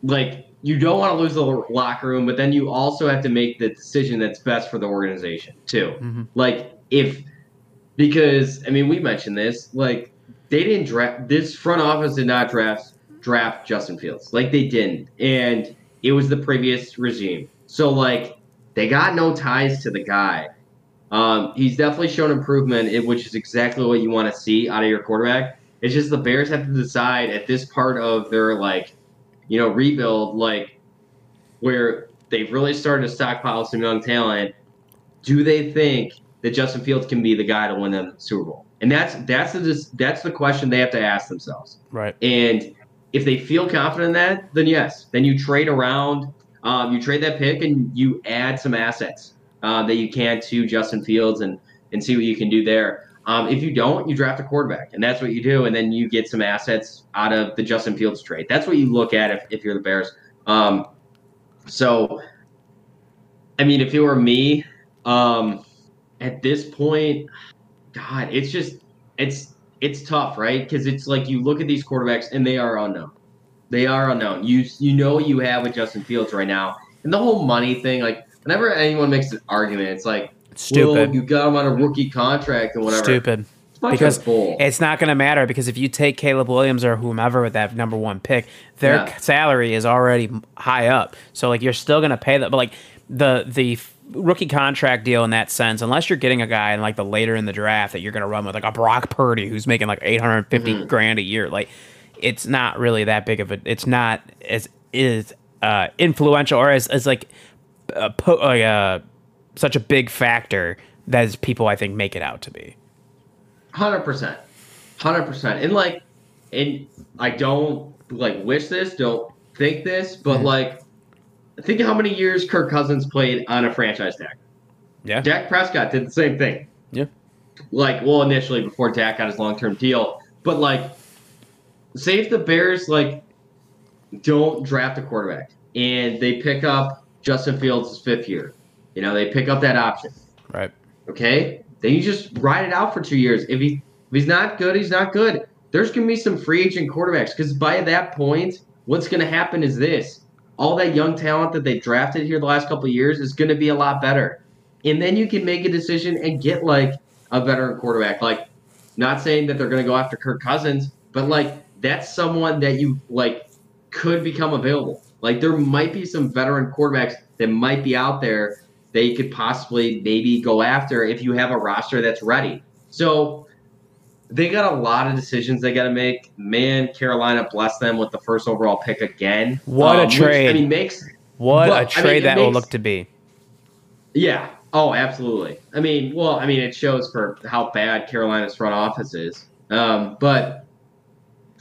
like, you don't want to lose the locker room, but then you also have to make the decision that's best for the organization, too. Mm-hmm. Like, if – because, I mean, we mentioned this. Like, they didn't draft – this front office did not draft draft Justin Fields. Like, they didn't. And it was the previous regime. So, like, they got no ties to the guy. Um, he's definitely shown improvement, which is exactly what you want to see out of your quarterback. It's just the Bears have to decide at this part of their, like, you know, rebuild, like, where they've really started to stockpile some young talent. Do they think that Justin Fields can be the guy to win them the Super Bowl? And that's that's the that's the question they have to ask themselves. Right. And if they feel confident in that, then yes. Then you trade around. Um, you trade that pick and you add some assets uh, that you can to Justin Fields and, and see what you can do there. Um, if you don't, you draft a quarterback, and that's what you do, and then you get some assets out of the Justin Fields trade. That's what you look at if, if you're the Bears. Um, so, I mean, if it were me, um, at this point, God, it's just it's it's tough, right? Because it's like you look at these quarterbacks and they are unknown. They are unknown. You you know what you have with Justin Fields right now. And the whole money thing, like, whenever anyone makes an argument, it's like, stupid. Well, you got him on a rookie contract and whatever. Stupid. It's because it's not going to matter, because if you take Caleb Williams or whomever with that number one pick, their yeah. salary is already high up. So, like, you're still going to pay that. But, like, the the rookie contract deal in that sense, unless you're getting a guy in, like, the later in the draft that you're going to run with, like, a Brock Purdy who's making, like, eight hundred fifty mm-hmm. grand a year, like, it's not really that big of a, it's not as is uh, influential or as, as like a, like a, such a big factor that as people, I think, make it out to be. one hundred percent. one hundred percent. And like, and I don't like wish this, don't think this, but mm-hmm. like, think of how many years Kirk Cousins played on a franchise tag. Yeah. Dak Prescott did the same thing. Yeah. Like, well, initially before Dak got his long-term deal, but like, say if the Bears, like, don't draft a quarterback and they pick up Justin Fields' fifth year. You know, they pick up that option. Right. Okay? Then you just ride it out for two years. If he if he's not good, he's not good. There's going to be some free agent quarterbacks, because by that point, what's going to happen is this. All that young talent that they drafted here the last couple of years is going to be a lot better. And then you can make a decision and get, like, a veteran quarterback. Like, not saying that they're going to go after Kirk Cousins, but, like, that's someone that you, like, could become available. Like, there might be some veteran quarterbacks that might be out there that you could possibly maybe go after if you have a roster that's ready. So they got a lot of decisions they got to make. Man, Carolina bless them with the first overall pick again. What um, a trade. Which, I mean, makes, what but, a trade I mean, that makes, will look to be. Yeah. Oh, absolutely. I mean, well, I mean, it shows for how bad Carolina's front office is. Um, but,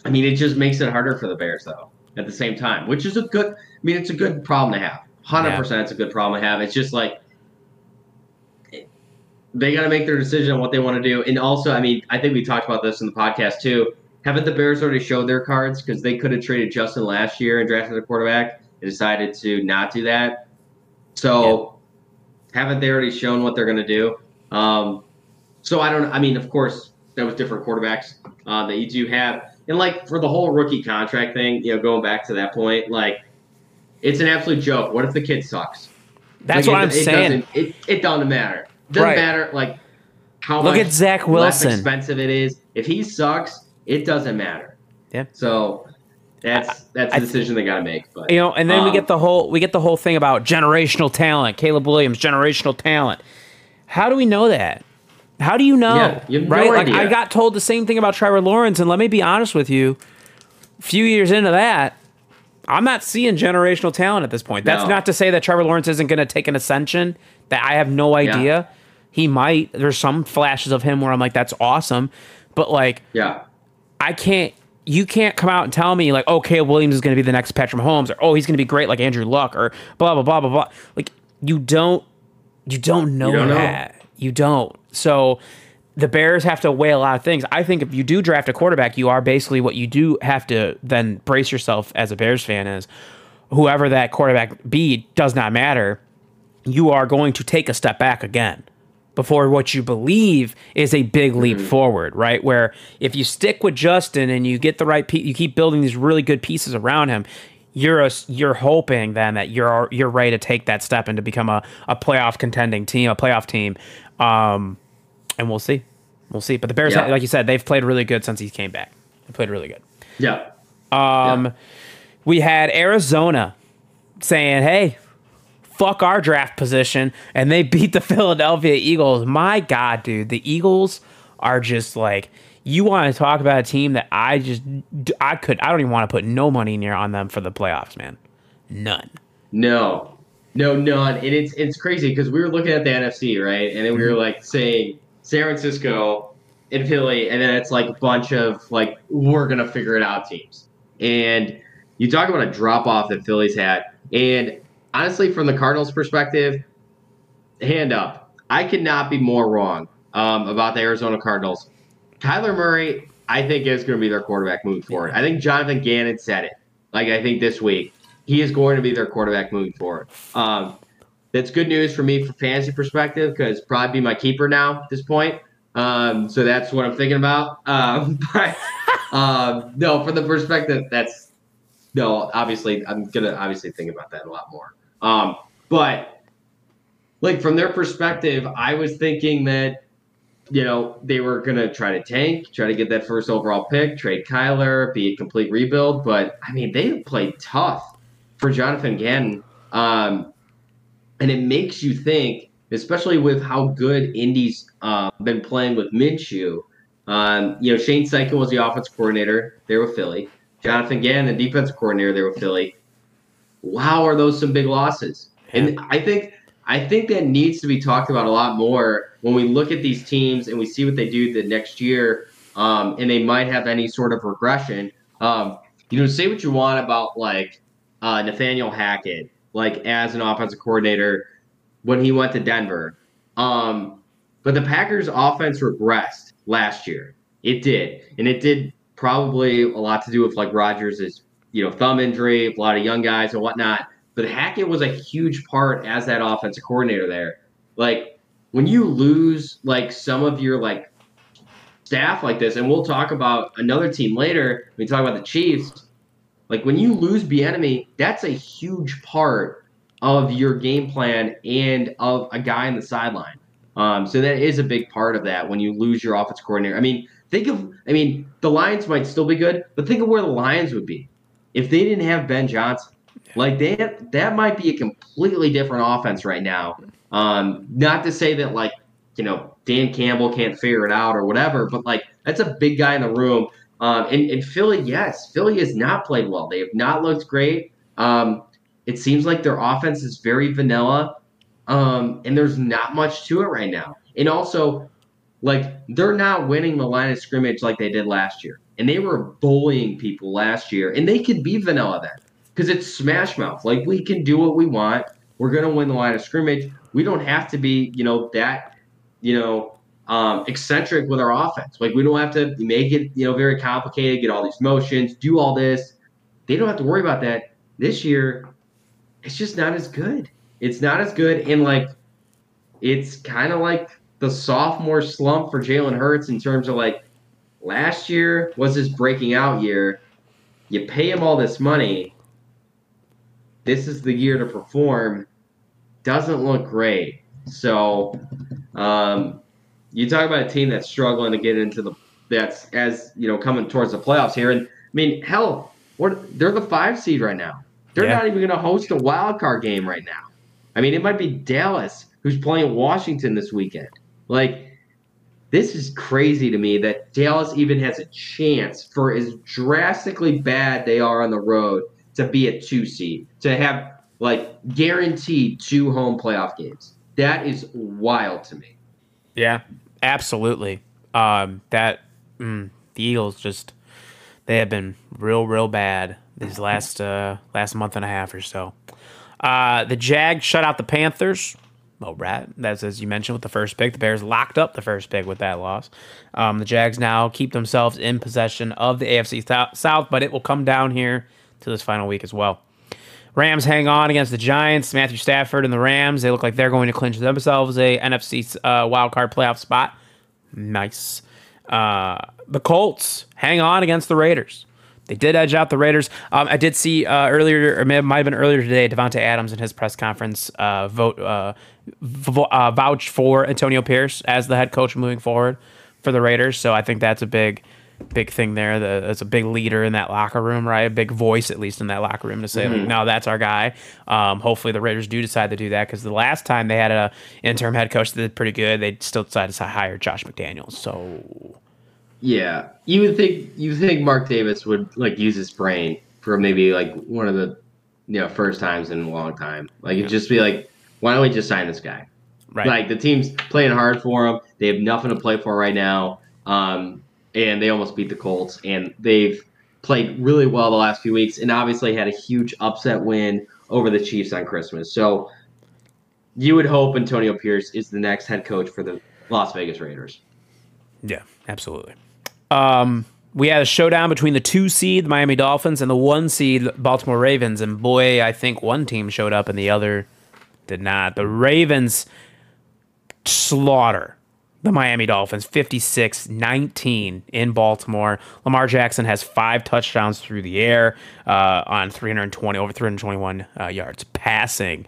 I mean, it just makes it harder for the Bears, though, at the same time, which is a good, I mean, it's a good problem to have. one hundred percent yeah. It's a good problem to have. It's just like it, they got to make their decision on what they want to do. And also, I mean, I think we talked about this in the podcast, too. Haven't the Bears already showed their cards? Because they could have traded Justin last year and drafted a quarterback. They decided to not do that. So... yeah. Haven't they already shown what they're going to do? Um, so I don't – I mean, of course, that was different quarterbacks uh, that you do have. And, like, for the whole rookie contract thing, you know, going back to that point, like, it's an absolute joke. What if the kid sucks? That's like, what it, I'm it saying. Doesn't, it, it doesn't matter. It doesn't right. matter, like, how Look much at Zach Wilson. less expensive it is. If he sucks, it doesn't matter. Yeah. So – That's that's the decision they got to make. But, you know, and then um, we get the whole we get the whole thing about generational talent. Caleb Williams, generational talent. How do we know that? How do you know? Yeah, you have right? No like idea. I got told the same thing about Trevor Lawrence, and let me be honest with you. A few years into that, I'm not seeing generational talent at this point. That's no. not to say that Trevor Lawrence isn't going to take an ascension. That I have no idea. Yeah. He might. There's some flashes of him where I'm like, that's awesome, but like, yeah, I can't. You can't come out and tell me, like, oh, Caleb Williams is going to be the next Patrick Mahomes, or, oh, he's going to be great like Andrew Luck, or blah, blah, blah, blah, blah. Like, you don't, you don't know you don't that. Know. You don't. So the Bears have to weigh a lot of things. I think if you do draft a quarterback, you are basically what you do have to then brace yourself as a Bears fan is whoever that quarterback be does not matter. You are going to take a step back again before what you believe is a big leap mm-hmm. forward, right? Where if you stick with Justin and you get the right pe- you keep building these really good pieces around him, you're a, you're hoping then that you're you're ready to take that step and to become a, a playoff contending team, a playoff team. Um, and we'll see. We'll see. But the Bears, yeah. like you said, they've played really good since he came back. They played really good. Yeah. Um, yeah. We had Arizona saying, hey, fuck our draft position, and they beat the Philadelphia Eagles. My God, dude, the Eagles are just like, you want to talk about a team that I just, I could, I don't even want to put no money near on them for the playoffs, man. None. No, no, none. And it's, it's crazy because we were looking at the N F C, right? And then we were like saying San Francisco and Philly, and then it's like a bunch of like, we're going to figure it out teams. And you talk about a drop off that Philly's had. And honestly, from the Cardinals' perspective, hand up. I could not be more wrong um, about the Arizona Cardinals. Kyler Murray, I think, is going to be their quarterback moving forward. I think Jonathan Gannon said it. Like, I think this week, he is going to be their quarterback moving forward. Um, that's good news for me from fantasy perspective because probably be my keeper now at this point. Um, so that's what I'm thinking about. Um, but, um, no, from the perspective, that's – no, obviously, I'm going to obviously think about that a lot more. Um, but like from their perspective, I was thinking that, you know, they were going to try to tank, try to get that first overall pick, trade Kyler, be a complete rebuild. But I mean, they played tough for Jonathan Gannon. Um, and it makes you think, especially with how good Indy's, uh, been playing with Minshew. Um, you know, Shane Steichen was the offense coordinator. They were Philly. Jonathan Gannon, the defensive coordinator, they were Philly. Wow, are those some big losses? And I think I think that needs to be talked about a lot more when we look at these teams and we see what they do the next year, um, and they might have any sort of regression. Um, you know, say what you want about like uh, Nathaniel Hackett, like as an offensive coordinator when he went to Denver, um, but the Packers' offense regressed last year. It did, and it did probably a lot to do with like Rodgers' you know, thumb injury, a lot of young guys and whatnot. But Hackett was a huge part as that offensive coordinator there. Like, when you lose, like, some of your, like, staff like this, and we'll talk about another team later, we talk about the Chiefs, like, when you lose Bieniemy, that's a huge part of your game plan and of a guy on the sideline. Um, so that is a big part of that when you lose your offensive coordinator. I mean, think of, I mean, the Lions might still be good, but think of where the Lions would be if they didn't have Ben Johnson. Like, that that might be a completely different offense right now. Um, not to say that, like, you know, Dan Campbell can't figure it out or whatever, but, like, that's a big guy in the room. Um, and, and Philly, yes, Philly has not played well. They have not looked great. Um, it seems like their offense is very vanilla. Um, and there's not much to it right now. And also, like, they're not winning the line of scrimmage like they did last year. And they were bullying people last year. And they could be vanilla then because it's smash mouth. Like, we can do what we want. We're going to win the line of scrimmage. We don't have to be, you know, that, you know, um, eccentric with our offense. Like, we don't have to make it, you know, very complicated, get all these motions, do all this. They don't have to worry about that. This year, it's just not as good. It's not as good, and, like, it's kind of like the sophomore slump for Jalen Hurts in terms of, like, last year was his breaking out year. You pay him all this money. This is the year to perform. Doesn't look great. So um, you talk about a team that's struggling to get into the – that's, as, you know, coming towards the playoffs here. And, I mean, hell, we're, they're the five seed right now. They're yeah. not even going to host a wild card game right now. I mean, it might be Dallas who's playing Washington this weekend. Like, this is crazy to me that Dallas even has a chance, for as drastically bad they are on the road, to be a two seed, to have, like, guaranteed two home playoff games. That is wild to me. Yeah, absolutely. Um, that mm, the Eagles just they have been real, real bad these last uh, last month and a half or so. Uh, the Jags shut out the Panthers. Oh, right. That's, as you mentioned, with the first pick. The Bears locked up the first pick with that loss. Um, the Jags now keep themselves in possession of the A F C South, but it will come down here to this final week as well. Rams hang on against the Giants. Matthew Stafford and the Rams, they look like they're going to clinch themselves a N F C uh, wildcard playoff spot. Nice. Uh, the Colts hang on against the Raiders. They did edge out the Raiders. Um, I did see uh, earlier, or it might have been earlier today, Devonta Adams in his press conference uh, vote uh, vo- uh, vouched for Antonio Pierce as the head coach moving forward for the Raiders. So I think that's a big, big thing there. The, that's a big leader in that locker room, right? A big voice, at least in that locker room, to say, mm-hmm. like, no, that's our guy. Um, hopefully the Raiders do decide to do that, because the last time they had an interim head coach that did pretty good, they still decided to hire Josh McDaniels. So... Yeah, you would think you think Mark Davis would, like, use his brain for maybe, like, one of the, you know, first times in a long time. Like, it'd just be like, why don't we just sign this guy? Right. Like, the team's playing hard for him. They have nothing to play for right now, um, and they almost beat the Colts. And they've played really well the last few weeks, and obviously had a huge upset win over the Chiefs on Christmas. So you would hope Antonio Pierce is the next head coach for the Las Vegas Raiders. Yeah, absolutely. Um, we had a showdown between the two seed, the Miami Dolphins, and the one seed, Baltimore Ravens. And boy, I think one team showed up and the other did not. The Ravens slaughter the Miami Dolphins fifty-six nineteen in Baltimore. Lamar Jackson has five touchdowns through the air uh, on three hundred twenty over three hundred twenty-one uh, yards passing.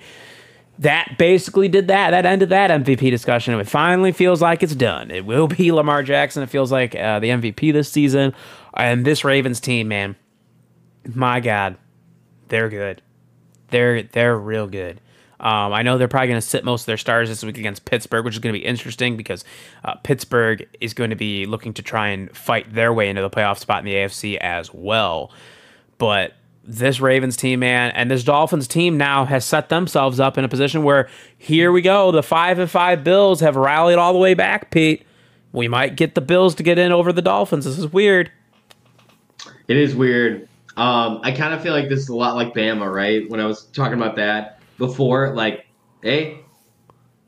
That basically did that. That ended that M V P discussion. It finally feels like it's done. It will be Lamar Jackson. It feels like uh, the M V P this season. And this Ravens team, man, my God, they're good. They're they're real good. Um, I know they're probably going to sit most of their stars this week against Pittsburgh, which is going to be interesting because uh, Pittsburgh is going to be looking to try and fight their way into the playoff spot in the A F C as well. But this Ravens team, man, and this Dolphins team now has set themselves up in a position where, here we go, the five and five Bills have rallied all the way back, Pete. We might get the Bills to get in over the Dolphins. This is weird. It is weird. Um, I kind of feel like this is a lot like Bama, right? When I was talking about that before, like, hey,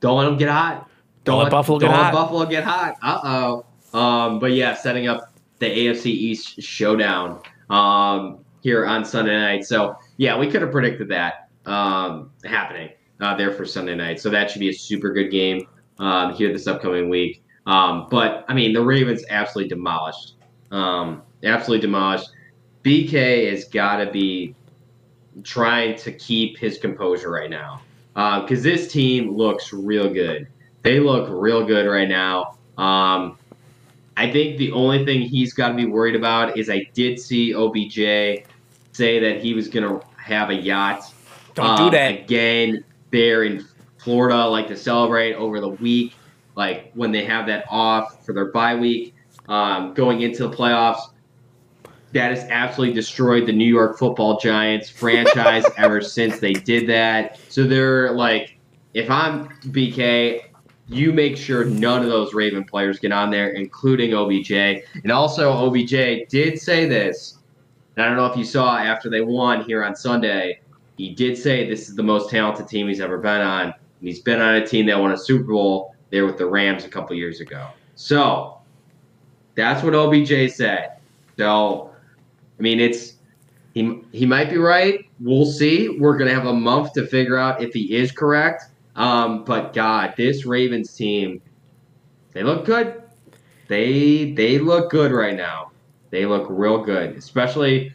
don't let them get hot. Don't, don't let Buffalo don't get let hot. Buffalo get hot. Uh-oh. Um, but, yeah, setting up the A F C East showdown. Um Here on Sunday night. So, yeah, we could have predicted that um, happening uh, there for Sunday night. So that should be a super good game um, here this upcoming week. Um, but, I mean, the Ravens absolutely demolished. Um, absolutely demolished. B K has got to be trying to keep his composure right now, because uh, this team looks real good. They look real good right now. Um, I think the only thing he's got to be worried about is, I did see O B J say that he was going to have a yacht. Don't um, do that. Again, there in Florida, like, to celebrate over the week, like, when they have that off for their bye week, um, going into the playoffs. That has absolutely destroyed the New York Football Giants franchise ever since they did that. So they're, like, if I'm B K, you make sure none of those Raven players get on there, including O B J. And also, O B J did say this, and I don't know if you saw after they won here on Sunday, he did say this is the most talented team he's ever been on. And he's been on a team that won a Super Bowl there with the Rams a couple years ago. So that's what O B J said. So, I mean, it's he, he might be right. We'll see. We're going to have a month to figure out if he is correct. Um, but God, this Ravens team, they look good. They they look good right now. They look real good, especially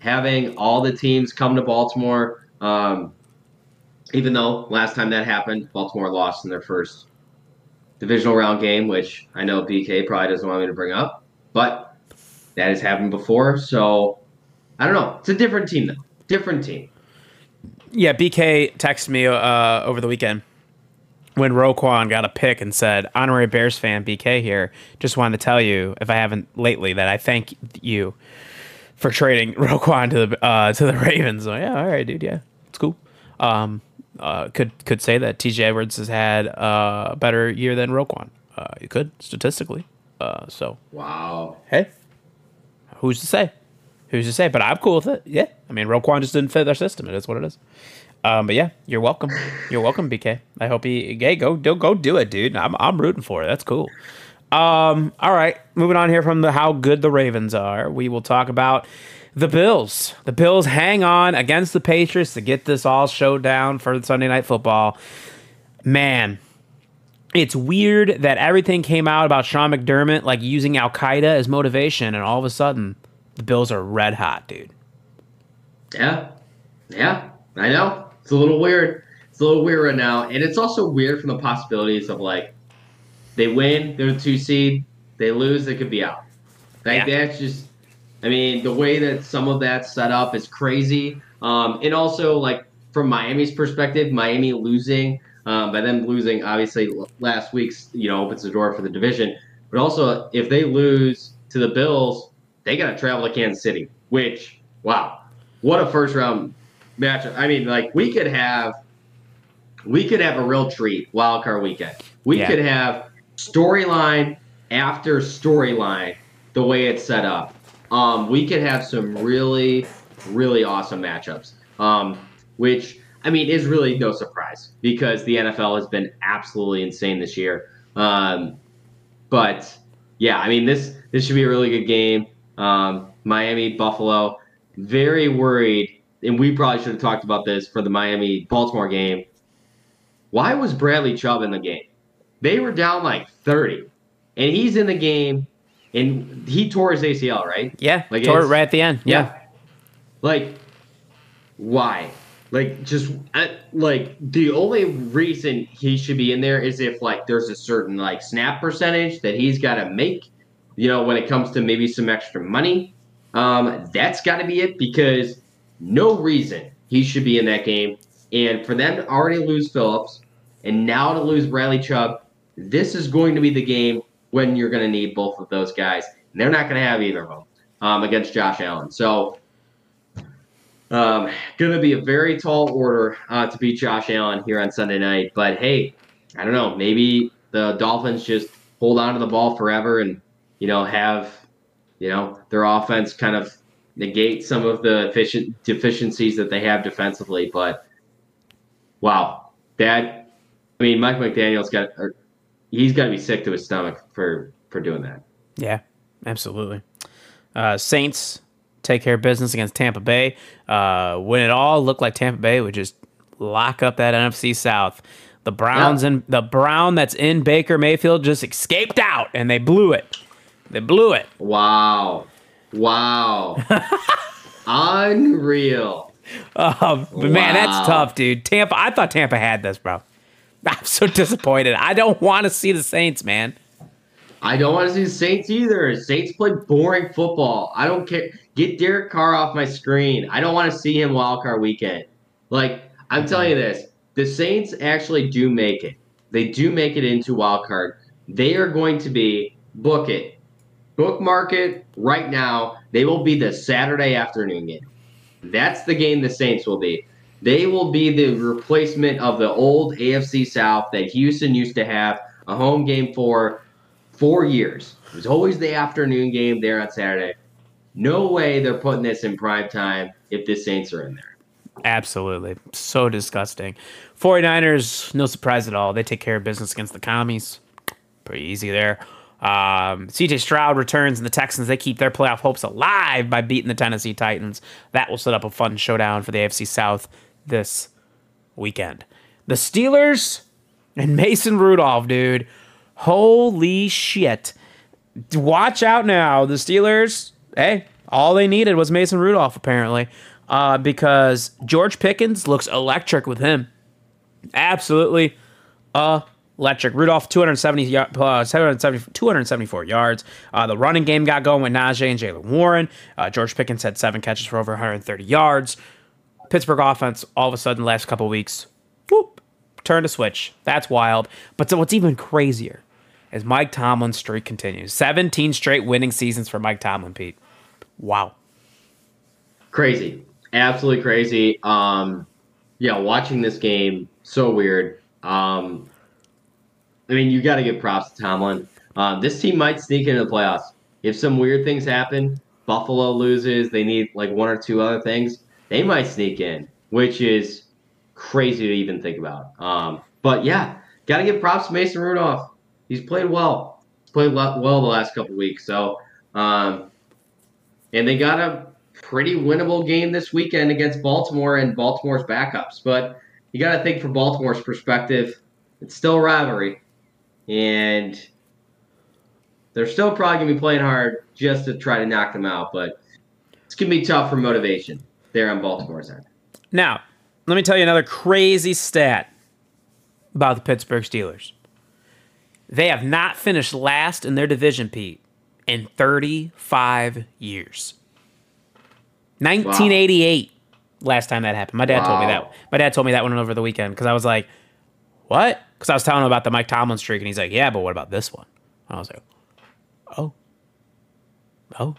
having all the teams come to Baltimore. Um, even though last time that happened, Baltimore lost in their first divisional round game, which I know B K probably doesn't want me to bring up, but that has happened before. So I don't know. It's a different team, though. Different team. Yeah, B K texted me uh, over the weekend when Roquan got a pick and said, "Honorary Bears fan, B K here. Just wanted to tell you, if I haven't lately, that I thank you for trading Roquan to the uh, to the Ravens." So, yeah, all right, dude. Yeah, it's cool. Um, uh, could could say that T J Edwards has had uh, a better year than Roquan. Uh, you could statistically. Uh, so wow. Hey, who's to say? Who's to say? But I'm cool with it. Yeah. I mean, Roquan just didn't fit their system. It is what it is. Um, but yeah, you're welcome. You're welcome, B K. I hope he, hey, go, go, go do it, dude. I'm, I'm rooting for it. That's cool. Um, all right. Moving on here from the, how good the Ravens are. We will talk about the Bills. The Bills hang on against the Patriots to get this all showdown for Sunday Night Football, man. It's weird that everything came out about Sean McDermott, like using Al-Qaeda as motivation. And all of a sudden, the Bills are red hot, dude. Yeah. Yeah. I know. It's a little weird. It's a little weird right now. And it's also weird from the possibilities of, like, they win, they're a two seed, they lose, they could be out. Like, yeah. That's just, I mean, the way that some of that's set up is crazy. Um, and also, like, from Miami's perspective, Miami losing, um, by them losing, obviously, last week's, you know, opens the door for the division. But also, if they lose to the Bills, they got to travel to Kansas City, which, wow, what a first-round matchup. I mean, like, we could have we could have a real treat, wild card weekend. We yeah. could have storyline after storyline the way it's set up. Um, we could have some really, really awesome matchups, um, which, I mean, is really no surprise because the N F L has been absolutely insane this year. Um, but, yeah, I mean, this this should be a really good game. Um, Miami, Buffalo, very worried, and we probably should have talked about this for the Miami-Baltimore game. Why was Bradley Chubb in the game? They were down like thirty, and he's in the game, and he tore his A C L, right? Yeah, like tore it right at the end. Yeah. yeah. Like, why? Like, just, I, like, the only reason he should be in there is if, like, there's a certain, like, snap percentage that he's got to make. You know, when it comes to maybe some extra money, um, that's got to be it because no reason he should be in that game. And for them to already lose Phillips and now to lose Bradley Chubb, this is going to be the game when you're going to need both of those guys. And they're not going to have either of them um, against Josh Allen. So um, going to be a very tall order uh, to beat Josh Allen here on Sunday night. But, hey, I don't know. Maybe the Dolphins just hold on to the ball forever and, you know, have, you know, their offense kind of negate some of the efficient deficiencies that they have defensively. But, wow, that, I mean, Mike McDaniel's got, or he's got to be sick to his stomach for, for doing that. Yeah, absolutely. Uh, Saints take care of business against Tampa Bay. Uh, when it all looked like Tampa Bay would just lock up that N F C South, the Browns yeah. and the Brown that's in Baker Mayfield just escaped out and they blew it. They blew it. Wow. Wow. Unreal. Um, but, wow. Man, that's tough, dude. Tampa. I thought Tampa had this, bro. I'm so disappointed. I don't want to see the Saints, man. I don't want to see the Saints either. Saints play boring football. I don't care. Get Derek Carr off my screen. I don't want to see him wild card weekend. Like, I'm telling you this. The Saints actually do make it. They do make it into wild card. They are going to be, book it. Bookmark it right now. They will be the Saturday afternoon game. That's the game the Saints will be. They will be the replacement of the old A F C South that Houston used to have a home game for four years. It was always the afternoon game there on Saturday. No way they're putting this in prime time if the Saints are in there. Absolutely. So disgusting. 49ers, no surprise at all. They take care of business against the commies. Pretty easy there. Um, C J Stroud returns, and the Texans, they keep their playoff hopes alive by beating the Tennessee Titans. That will set up a fun showdown for the A F C South this weekend. The Steelers and Mason Rudolph, dude. Holy shit. Watch out now. The Steelers, hey, all they needed was Mason Rudolph, apparently, uh, because George Pickens looks electric with him. Absolutely electric. Rudolph, two hundred seventy, uh, two hundred seventy, two hundred seventy-four yards. Uh, the running game got going with Najee and Jaylen Warren. Uh, George Pickens had seven catches for over one hundred thirty yards. Pittsburgh offense, all of a sudden, the last couple weeks, whoop, turned a switch. That's wild. But so what's even crazier is Mike Tomlin's streak continues. seventeen straight winning seasons for Mike Tomlin, Pete. Wow. Crazy. Absolutely crazy. Um, yeah, watching this game, so weird. Um, I mean, you got to give props to Tomlin. Uh, this team might sneak into the playoffs. If some weird things happen, Buffalo loses, they need like one or two other things, they might sneak in, which is crazy to even think about. Um, but, yeah, got to give props to Mason Rudolph. He's played well. He's played well the last couple weeks. So, um, and they got a pretty winnable game this weekend against Baltimore and Baltimore's backups. But you got to think from Baltimore's perspective, it's still a rivalry. And they're still probably going to be playing hard just to try to knock them out. But it's going to be tough for motivation there on Baltimore's end. Now, let me tell you another crazy stat about the Pittsburgh Steelers. They have not finished last in their division, Pete, in thirty-five years. nineteen eighty-eight, wow. Last time that happened. My dad wow. told me that. My dad told me that one over the weekend because I was like, what? Because I was telling him about the Mike Tomlin streak, and he's like, yeah, but what about this one? And I was like, oh. Oh.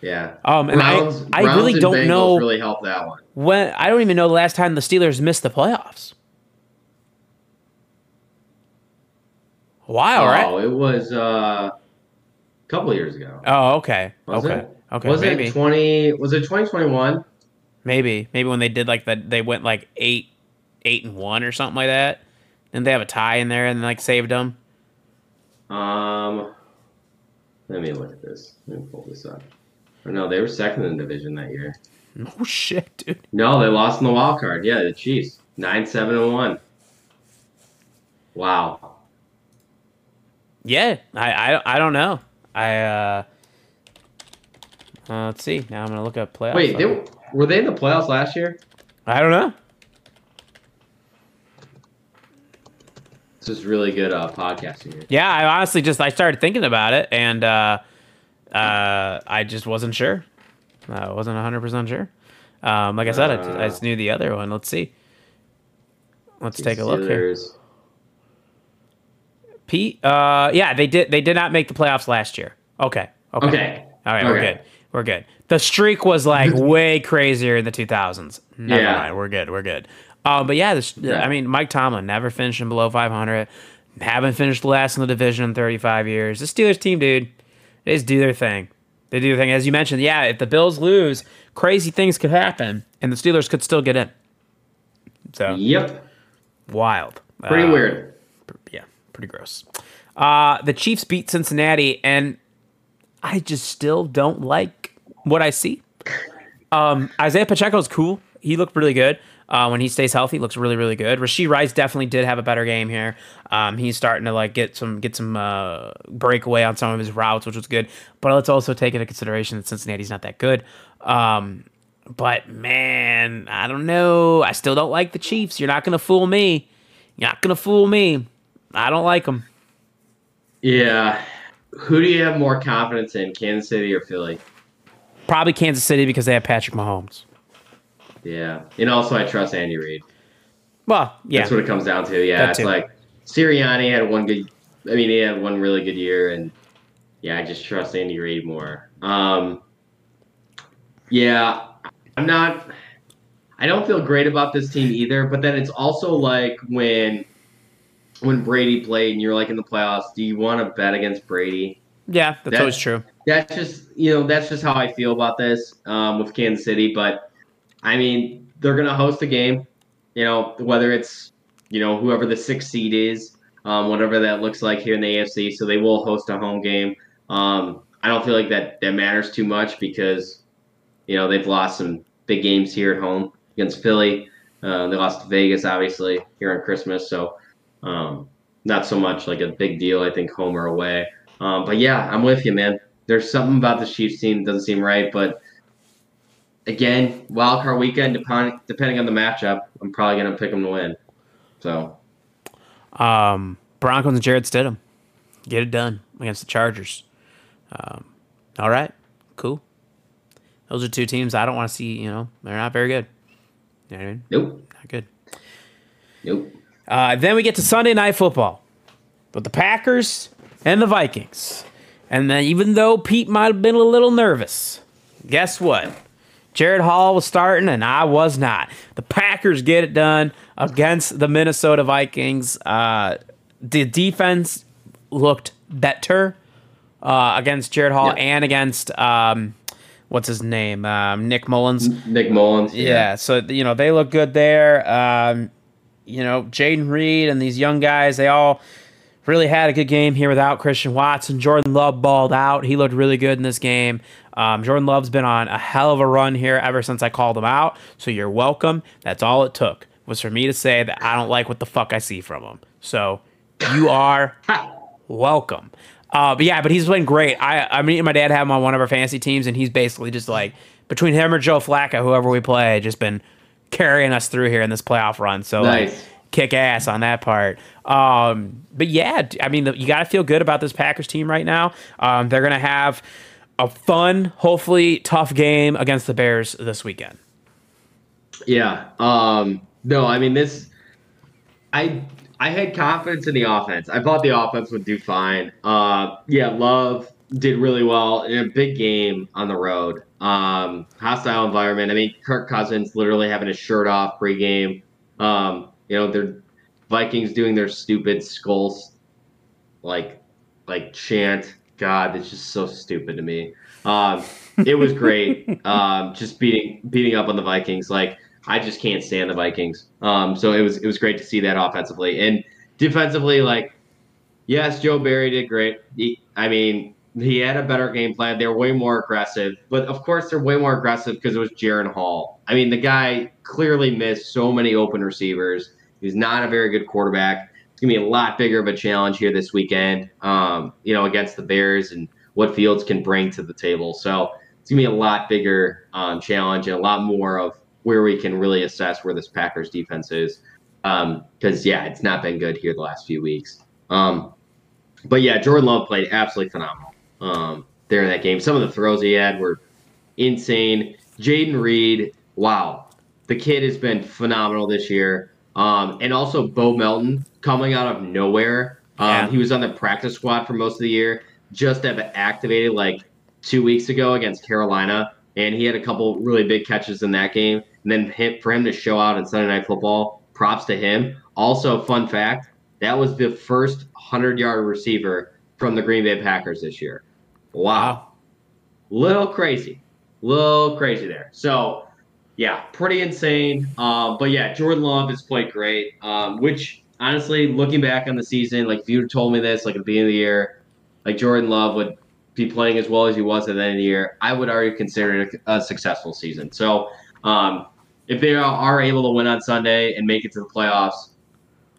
Yeah. Um, and Browns, I, I Browns really and don't Bengals know. Really helped that one. When, I don't even know the last time the Steelers missed the playoffs. Wow, oh, right? Oh, it was uh, a couple years ago. Oh, okay. Was okay. It? Okay. Was maybe. it twenty? Was it twenty twenty one? Maybe, maybe when they did like that, they went like eight, eight and one or something like that. Didn't they have a tie in there and like saved them? Um, let me look at this. Let me pull this up. Or no, they were second in the division that year. Oh shit, dude. No, they lost in the wild card. Yeah, the Chiefs, nine seven and one. Wow. Yeah, I, I I don't know. I uh, uh let's see. Now I'm gonna look up playoffs. Wait, they, were they in the playoffs last year? I don't know. This is really good uh, podcasting here. Yeah, I honestly just I started thinking about it and uh, uh I just wasn't sure. I wasn't one hundred percent sure. Um, like I said, uh, I, just, I just knew the other one. Let's see. Let's take a look here. Pete, uh, yeah, they did. They did not make the playoffs last year. Okay. Okay. okay. All right, okay. We're good. We're good. The streak was like way crazier in the two thousands. Never yeah. mind. We're good. We're good. Uh, but yeah, this, yeah, I mean, Mike Tomlin never finishing below five hundred. Haven't finished last in the division in thirty-five years. The Steelers team, dude, they just do their thing. They do their thing. As you mentioned, yeah, if the Bills lose, crazy things could happen, and the Steelers could still get in. So yep. Wild. Pretty uh, weird. Yeah. Pretty gross. Uh, the Chiefs beat Cincinnati, and I just still don't like what I see. Um, Isaiah Pacheco's cool. He looked really good. Uh, when he stays healthy, looks really, really good. Rashee Rice definitely did have a better game here. Um, he's starting to like get some get some uh, breakaway on some of his routes, which was good. But let's also take into consideration that Cincinnati's not that good. Um, but, man, I don't know. I still don't like the Chiefs. You're not going to fool me. You're not going to fool me. I don't like them. Yeah. Who do you have more confidence in, Kansas City or Philly? Probably Kansas City because they have Patrick Mahomes. Yeah. And also I trust Andy Reid. Well, yeah. That's what it comes down to. Yeah. It's like Sirianni had one good – I mean, he had one really good year. And, yeah, I just trust Andy Reid more. Um, yeah. I'm not – I don't feel great about this team either, but then it's also like when when Brady played and you're like in the playoffs, do you want to bet against Brady? Yeah, that's, that's always true. That's just, you know, that's just how I feel about this um, with Kansas City. But, I mean, they're going to host a game, you know, whether it's, you know, whoever the sixth seed is, um, whatever that looks like here in the A F C. So they will host a home game. Um, I don't feel like that, that matters too much because, you know, they've lost some big games here at home against Philly. Uh, they lost to Vegas, obviously, here on Christmas. So um, not so much like a big deal, I think, home or away. Um, but, yeah, I'm with you, man. There's something about the Chiefs team that doesn't seem right. But, again, wildcard weekend, depending, depending on the matchup, I'm probably going to pick them to win. So, um, Broncos and Jared Stidham. Get it done against the Chargers. Um, all right. Cool. Those are two teams I don't want to see, you know, they're not very good. You know what I mean? Nope. Not good. Nope. Uh, then we get to Sunday Night Football with the Packers and the Vikings. And then even though Pete might have been a little nervous, guess what? Jared Hall was starting and I was not. The Packers get it done against the Minnesota Vikings. Uh, the defense looked better uh, against Jared Hall yep. and against, um, what's his name, um, Nick Mullins. Nick Mullins. Yeah. yeah, so, you know, they look good there. Um, you know, Jaden Reed and these young guys, they all – really had a good game here without Christian Watson. Jordan Love balled out. He looked really good in this game. Um, Jordan Love's been on a hell of a run here ever since I called him out. So you're welcome. That's all it took was for me to say that I don't like what the fuck I see from him. So you are welcome. Uh, but yeah, but he's been great. I, I mean, my dad had him on one of our fantasy teams, and he's basically just like between him or Joe Flacco, whoever we play, just been carrying us through here in this playoff run. So nice. Like, kick ass on that part. Um, but yeah, I mean, you got to feel good about this Packers team right now. Um, they're going to have a fun, hopefully tough game against the Bears this weekend. Yeah. Um, no, I mean, this, I, I had confidence in the offense. I thought the offense would do fine. Uh, yeah. Love did really well in a big game on the road. Um, hostile environment. I mean, Kirk Cousins literally having his shirt off pregame. Um, You know, they're Vikings doing their stupid skulls, like, like chant. God, it's just so stupid to me. Um, it was great. um, just beating beating up on the Vikings. Like, I just can't stand the Vikings. Um, so it was it was great to see that offensively and defensively. Like, yes, Joe Barry did great. He, I mean, he had a better game plan. They were way more aggressive, but of course they're way more aggressive because it was Jaron Hall. I mean, the guy clearly missed so many open receivers. He's not a very good quarterback. It's going to be a lot bigger of a challenge here this weekend, um, you know, against the Bears and what Fields can bring to the table. So it's going to be a lot bigger um, challenge and a lot more of where we can really assess where this Packers defense is. Um, because, yeah, it's not been good here the last few weeks. Um, but, yeah, Jordan Love played absolutely phenomenal um, there in that game. Some of the throws he had were insane. Jaden Reed, wow. The kid has been phenomenal this year. Um, and also Bo Melton coming out of nowhere. Um, yeah. He was on the practice squad for most of the year. Just have activated like two weeks ago against Carolina. And he had a couple really big catches in that game. And then him, for him to show out in Sunday Night Football, props to him. Also, fun fact, that was the first hundred-yard receiver from the Green Bay Packers this year. Wow. Little crazy. Little crazy there. So... yeah, pretty insane. Uh, but, yeah, Jordan Love has played great, um, which, honestly, looking back on the season, like, if you told me this, like, at the beginning of the year, like, Jordan Love would be playing as well as he was at the end of the year, I would already consider it a, a successful season. So, um, if they are, are able to win on Sunday and make it to the playoffs,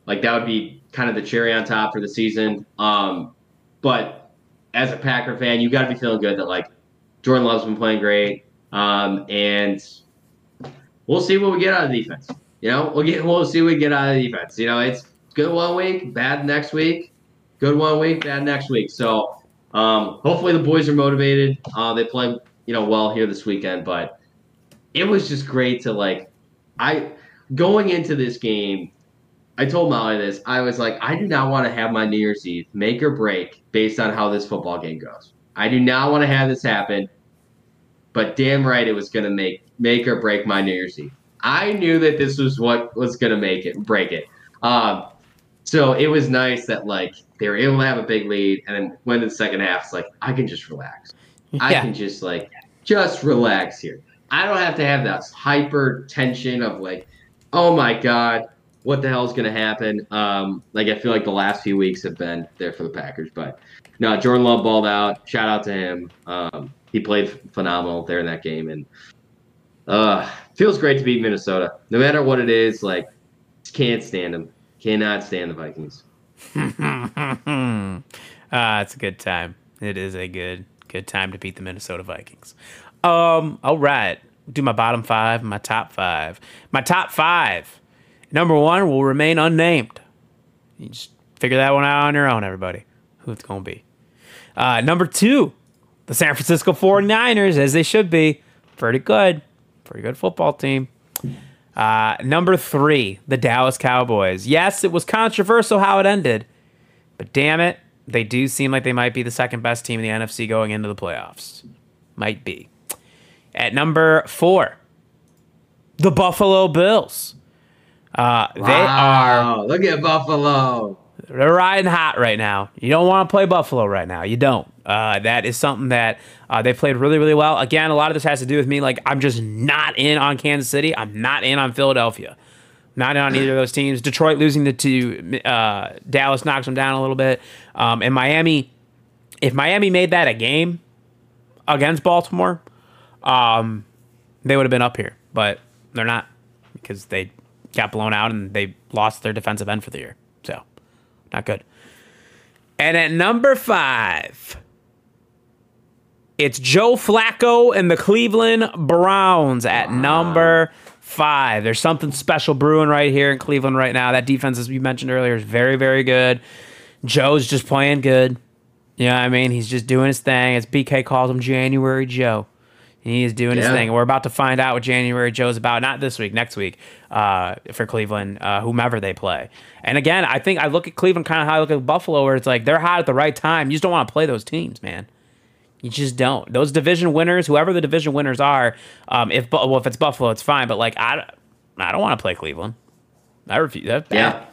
like, that would be kind of the cherry on top for the season. Um, but as a Packer fan, you got to be feeling good that, like, Jordan Love's been playing great, um, and – we'll see what we get out of defense. You know, we'll get we'll see what we get out of defense. You know, it's good one week, bad next week, good one week, bad next week. So um, hopefully the boys are motivated. Uh, they play, you know, well here this weekend. But it was just great to like, I going into this game, I told Molly this. I was like, I do not want to have my New Year's Eve make or break based on how this football game goes. I do not want to have this happen. But damn right, it was gonna make. make or break my New Year's Eve. I knew that this was what was going to make it, break it. Um, so it was nice that, like, they were able to have a big lead, and then went to the second half. It's like, I can just relax. Yeah. I can just, like, just relax here. I don't have to have that hyper tension of, like, oh, my God, what the hell is going to happen? Um, like, I feel like the last few weeks have been there for the Packers. But, no, Jordan Love balled out. Shout out to him. Um, he played phenomenal there in that game. And uh, feels great to beat Minnesota. No matter what it is, like, can't stand them. Cannot stand the Vikings. uh, it's a good time. It is a good, good time to beat the Minnesota Vikings. Um, all right. Do my bottom five, my top five. My top five. Number one will remain unnamed. You just figure that one out on your own, everybody. Who it's going to be. Uh, number two, the San Francisco forty-niners, as they should be. Pretty good. Pretty good football team. Uh, number three, the Dallas Cowboys. Yes, it was controversial how it ended. But damn it, they do seem like they might be the second best team in the N F C going into the playoffs. Might be. At number four, the Buffalo Bills. Uh, wow, they are. Look at Buffalo. They're riding hot right now. You don't want to play Buffalo right now. You don't. Uh, that is something that uh, they played really, really well. Again, a lot of this has to do with me. Like, I'm just not in on Kansas City. I'm not in on Philadelphia. Not in on either of those teams. Detroit losing the two. Uh, Dallas knocks them down a little bit. Um, and Miami, if Miami made that a game against Baltimore, um, they would have been up here. But they're not, because they got blown out and they lost their defensive end for the year. So, not good. And at number five, it's Joe Flacco and the Cleveland Browns at number five. There's something special brewing right here in Cleveland right now. That defense, as we mentioned earlier, is very, very good. Joe's just playing good. You know what I mean? He's just doing his thing. As B K calls him, January Joe. He is doing yeah. his thing. We're about to find out what January Joe's about. Not this week, next week uh, for Cleveland, uh, whomever they play. And again, I think I look at Cleveland kind of how I look at Buffalo, where it's like they're hot at the right time. You just don't want to play those teams, man. You just don't. Those division winners, whoever the division winners are, um, if well, if it's Buffalo, it's fine. But like, I, I don't want to play Cleveland. I refuse. That's bad.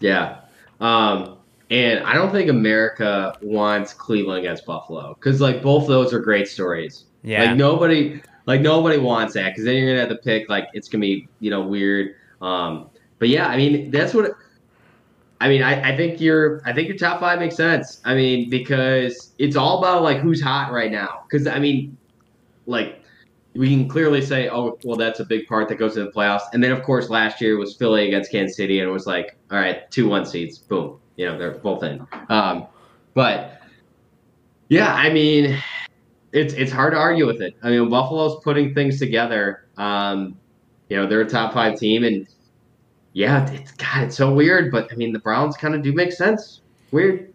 Yeah, yeah. Um, and I don't think America wants Cleveland against Buffalo, because like both of those are great stories. Yeah. Like nobody, like nobody wants that, because then you're gonna have to pick. Like it's gonna be, you know, weird. Um, but yeah, I mean that's what. I mean, I, I think your I think your top five makes sense. I mean, because it's all about like who's hot right now. Because I mean, like we can clearly say, oh, well, that's a big part that goes to the playoffs. And then of course last year was Philly against Kansas City, and it was like, all right, two one seeds, boom, you know, they're both in. Um, but yeah, I mean. It's it's hard to argue with it. I mean, Buffalo's putting things together. Um, you know, they're a top five team, and yeah, it's God, it's so weird. But I mean, the Browns kind of do make sense. Weird.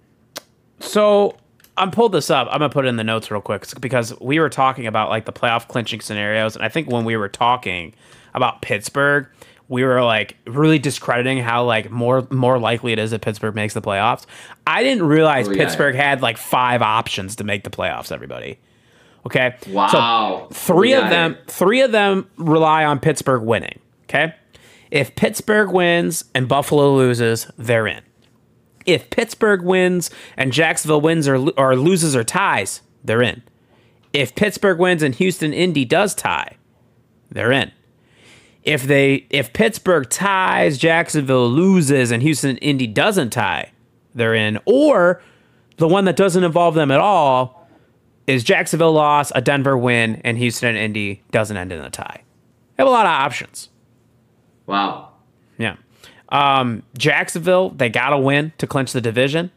So I'm pulled this up. I'm gonna put it in the notes real quick because we were talking about like the playoff clinching scenarios, and I think when we were talking about Pittsburgh, we were like really discrediting how like more more likely it is that Pittsburgh makes the playoffs. I didn't realize oh, yeah. Pittsburgh had like five options to make the playoffs. Everybody. Okay. Wow. So three yeah. of them, three of them rely on Pittsburgh winning. Okay. If Pittsburgh wins and Buffalo loses, they're in. If Pittsburgh wins and Jacksonville wins or, or loses or ties, they're in. If Pittsburgh wins and Houston Indy does tie, they're in. If they, if Pittsburgh ties, Jacksonville loses and Houston Indy doesn't tie, they're in. Or the one that doesn't involve them at all. Is Jacksonville loss, a Denver win, and Houston and Indy doesn't end in a tie. They have a lot of options. Wow. Yeah. Um, Jacksonville, they got to win to clinch the division,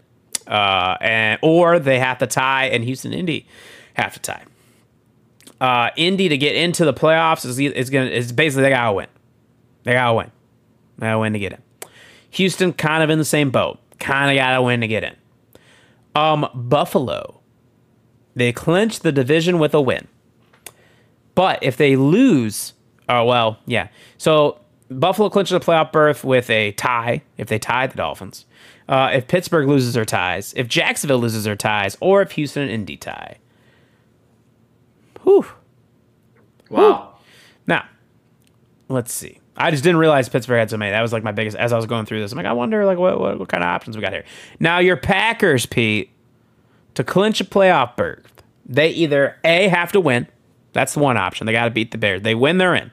uh, and or they have to tie, and Houston and Indy have to tie. Uh, Indy to get into the playoffs is is gonna is basically they got to win. They got to win. They got to win to get in. Houston kind of in the same boat. Kind of got to win to get in. Um, Buffalo. They clinch the division with a win. But if they lose, oh, well, yeah. So Buffalo clinches the playoff berth with a tie, if they tie the Dolphins. Uh, if Pittsburgh loses or ties, if Jacksonville loses or ties, or if Houston and Indy tie. Whew. Wow. Whew. Now, Let's see. I just didn't realize Pittsburgh had so many. That was like my biggest, as I was going through this, I'm like, I wonder like what, what, what kind of options we got here. Now your Packers, Pete, to clinch a playoff berth, they either A, have to win. That's the one option. They got to beat the Bears. They win, they're in.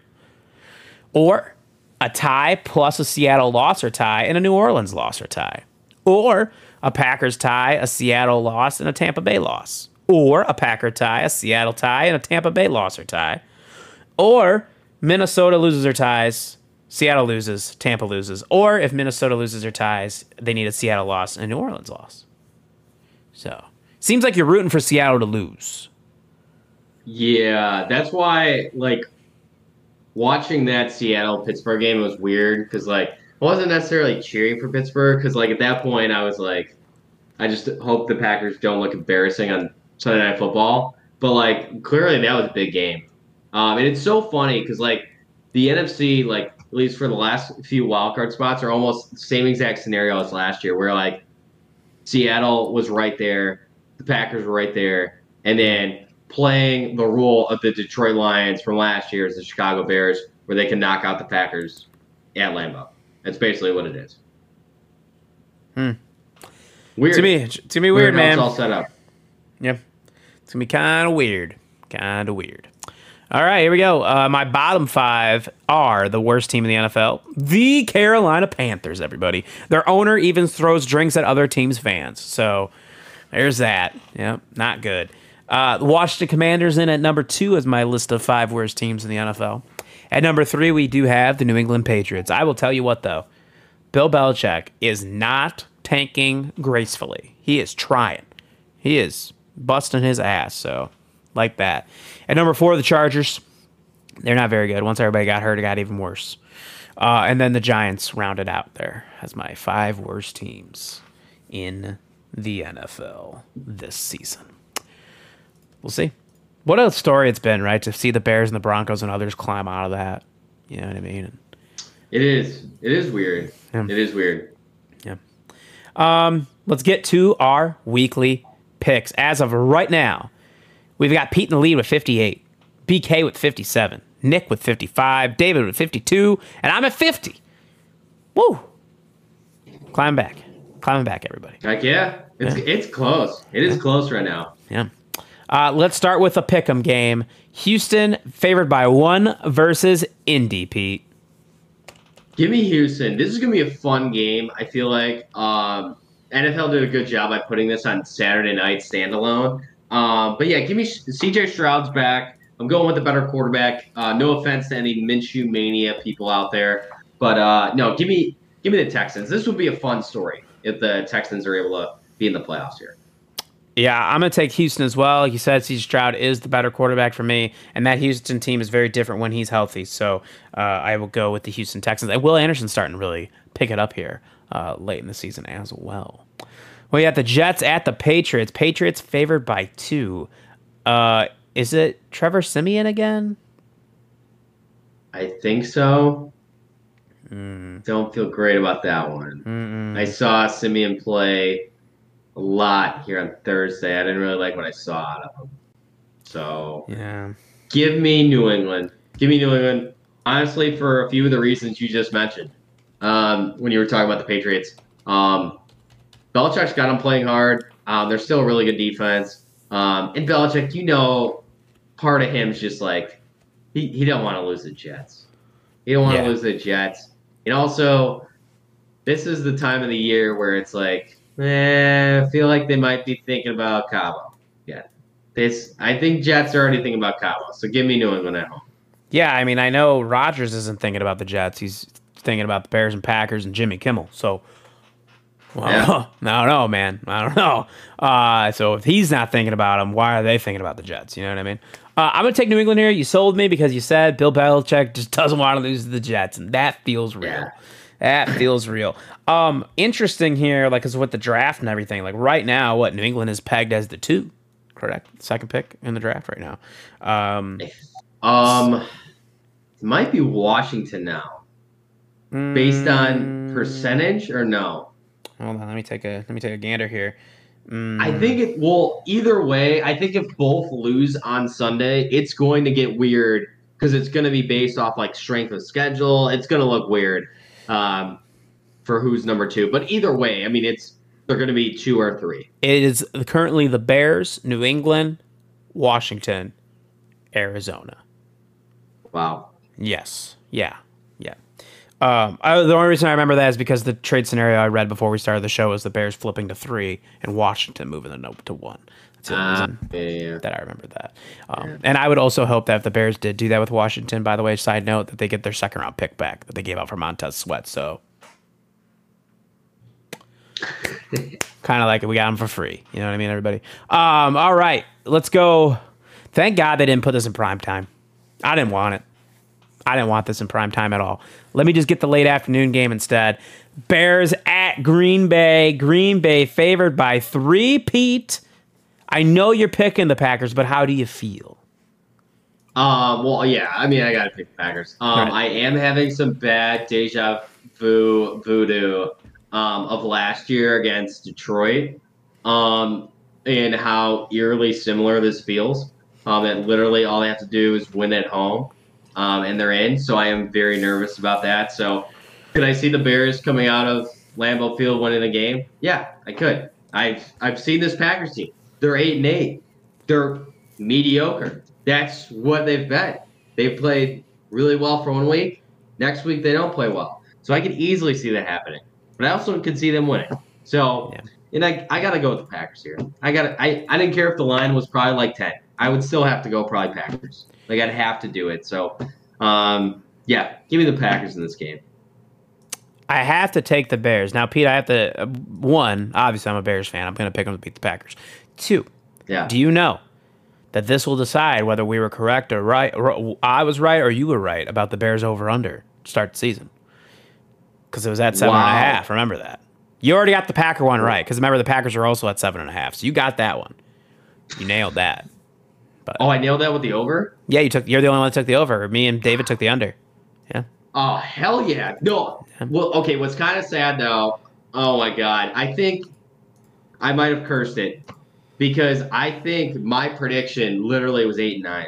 Or a tie plus a Seattle loss or tie and a New Orleans loss or tie. Or a Packers tie, a Seattle loss, and a Tampa Bay loss. Or a Packer tie, a Seattle tie, and a Tampa Bay loss or tie. Or Minnesota loses or ties, Seattle loses, Tampa loses. Or if Minnesota loses or ties, they need a Seattle loss and a New Orleans loss. So, seems like you're rooting for Seattle to lose. Yeah, that's why, like, watching that Seattle-Pittsburgh game was weird because, like, I wasn't necessarily cheering for Pittsburgh because, like, at that point I was like, I just hope the Packers don't look embarrassing on Sunday Night Football. But, like, clearly that was a big game. Um, and it's so funny because, like, the N F C, like, at least for the last few wildcard spots are almost the same exact scenario as last year where, like, Seattle was right there. The Packers were right there. And then playing the role of the Detroit Lions from last year is the Chicago Bears, where they can knock out the Packers at Lambeau. That's basically what it is. Hmm. Weird. To me, to me weird, weird man. It's all set up. Yep. It's going to be kind of weird. Kind of weird. All right, here we go. Uh, my bottom five are the worst team in the N F L. The Carolina Panthers, everybody. Their owner even throws drinks at other teams' fans. So... there's that. Yep, not good. Uh, the Washington Commanders in at number two is my list of five worst teams in the N F L. At number three, we do have the New England Patriots. I will tell you what, though. Bill Belichick is not tanking gracefully. He is trying. He is busting his ass, so like that. At number four, the Chargers. They're not very good. Once everybody got hurt, it got even worse. Uh, and then the Giants rounded out there as my five worst teams in the N F L this season. We'll see. What a story it's been, right? To see the Bears and the Broncos and others climb out of that. You know what I mean? And it is. It is weird. Yeah. It is weird. Yeah. Um, let's get to our weekly picks. As of right now, we've got Pete in the lead with fifty-eight, B K with fifty-seven, Nick with fifty-five, David with fifty-two, and I'm at fifty. Woo! Climb back. Climbing back, everybody. Heck yeah. It's yeah. it's close. It is yeah. close right now. Yeah. Uh, let's start with a pick'em game. Houston favored by one versus Indy, Pete. Give me Houston. This is going to be a fun game. I feel like um, N F L did a good job by putting this on Saturday night standalone. Um, but yeah, give me C J Stroud's back. I'm going with the better quarterback. Uh, no offense to any Minshew mania people out there. But uh, no, give me give me the Texans. This would be a fun story if the Texans are able to be in the playoffs here. Yeah, I'm going to take Houston as well. Like you said, C J Stroud is the better quarterback for me, and that Houston team is very different when he's healthy. So uh, I will go with the Houston Texans. And Will Anderson's starting to really pick it up here uh, late in the season as well. We got the Jets at the Patriots. Patriots favored by two. Uh, is it Trevor Siemian again? I think so. Mm. Don't feel great about that one. Mm-mm. I saw Siemian play a lot here on Thursday. I didn't really like what I saw out of him. So, yeah. Give me New England. Give me New England. Honestly, for a few of the reasons you just mentioned um, when you were talking about the Patriots. Um, Belichick's got them playing hard. Um, they're still a really good defense. Um, and Belichick, you know, part of him's just like, he, he don't want to lose the Jets. He don't want yeah. to lose the Jets. And also, this is the time of the year where it's like, eh, I feel like they might be thinking about Cabo. Yeah. This, I think Jets are already thinking about Cabo, so give me New England at home. Yeah, I mean, I know Rodgers isn't thinking about the Jets. He's thinking about the Bears and Packers and Jimmy Kimmel. So, well, yeah. I don't know, man. I don't know. Uh, so if he's not thinking about them, why are they thinking about the Jets? You know what I mean? Uh, I'm going to take New England here. You sold me because you said Bill Belichick just doesn't want to lose to the Jets, and that feels real. Yeah. That feels real. Um, interesting here, like, because with the draft and everything, like, right now, what, New England is pegged as the two, correct? Second pick in the draft right now. Um, um it might be Washington now, mm, based on percentage or no? Hold on, let me take a let me take a gander here. Mm. I think it will, either way, I think if both lose on Sunday, it's going to get weird because it's going to be based off like strength of schedule. It's going to look weird um, for who's number two. But either way, I mean, it's they're going to be two or three. It is currently the Bears, New England, Washington, Arizona. Wow. Yes. Yeah. Yeah. Um, I, the only reason I remember that is because the trade scenario I read before we started the show was the Bears flipping to three and Washington moving them up to one. That's the only uh, reason yeah, yeah. that I remember that. Um, yeah. And I would also hope that if the Bears did do that with Washington, by the way, side note, that they get their second round pick back that they gave out for Montez Sweat. So kind of like we got him for free. You know what I mean, everybody? Um, all right, let's go. Thank God they didn't put this in prime time. I didn't want it. I didn't want this in prime time at all. Let me just get the late afternoon game instead. Bears at Green Bay. Green Bay favored by three, Pete. I know you're picking the Packers, but how do you feel? Um, well, yeah, I mean, I got to pick the Packers. Um, right. I am having some bad deja vu voodoo um, of last year against Detroit um, and how eerily similar this feels. Um, that literally all they have to do is win at home. Um, and they're in, so I am very nervous about that. So could I see the Bears coming out of Lambeau Field winning the game? Yeah, I could. I've I've seen this Packers team. They're eight and eight. They're mediocre. That's what they've been. They've played really well for one week. Next week they don't play well. So I could easily see that happening. But I also could see them winning. So yeah. and I I gotta go with the Packers here. I gotta I, I didn't care if the line was probably like ten. I would still have to go probably Packers. Like, I'd have to do it. So, um, yeah, give me the Packers in this game. I have to take the Bears. Now, Pete, I have to, uh, one, obviously I'm a Bears fan. I'm going to pick them to beat the Packers. Two, yeah. do you know that this will decide whether we were correct or right, or I was right or you were right about the Bears over-under to start the season? Because it was at seven wow. and a half. Remember that. You already got the Packer one right, because remember the Packers are also at seven and a half. So you got that one. You nailed that. But, oh, I nailed that with the over? Yeah, you took, you're the only one that took the over. Me and David took the under. Yeah. Oh, hell yeah. No. Yeah. Well, okay, what's kind of sad, though, oh, my God. I think I might have cursed it because I think my prediction literally was eight and nine.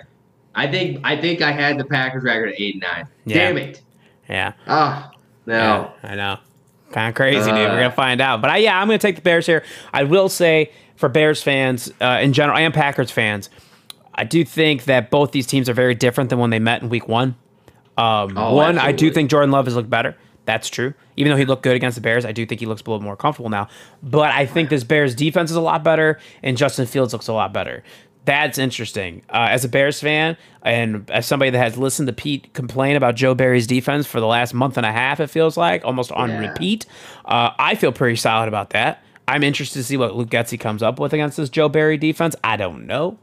I think I think I had the Packers record at eight and nine. Yeah. Damn it. Yeah. Oh, no. Yeah, I know. Kind of crazy, uh, dude. We're going to find out. But, I, yeah, I'm going to take the Bears here. I will say for Bears fans uh, in general and Packers fans, I do think that both these teams are very different than when they met in week one. Um, oh, one, absolutely. I do think Jordan Love has looked better. That's true. Even though he looked good against the Bears, I do think he looks a little more comfortable now. But I think this Bears defense is a lot better, and Justin Fields looks a lot better. That's interesting. Uh, as a Bears fan and as somebody that has listened to Pete complain about Joe Barry's defense for the last month and a half, it feels like, almost on yeah. repeat, uh, I feel pretty solid about that. I'm interested to see what Luke Getsy comes up with against this Joe Barry defense. I don't know.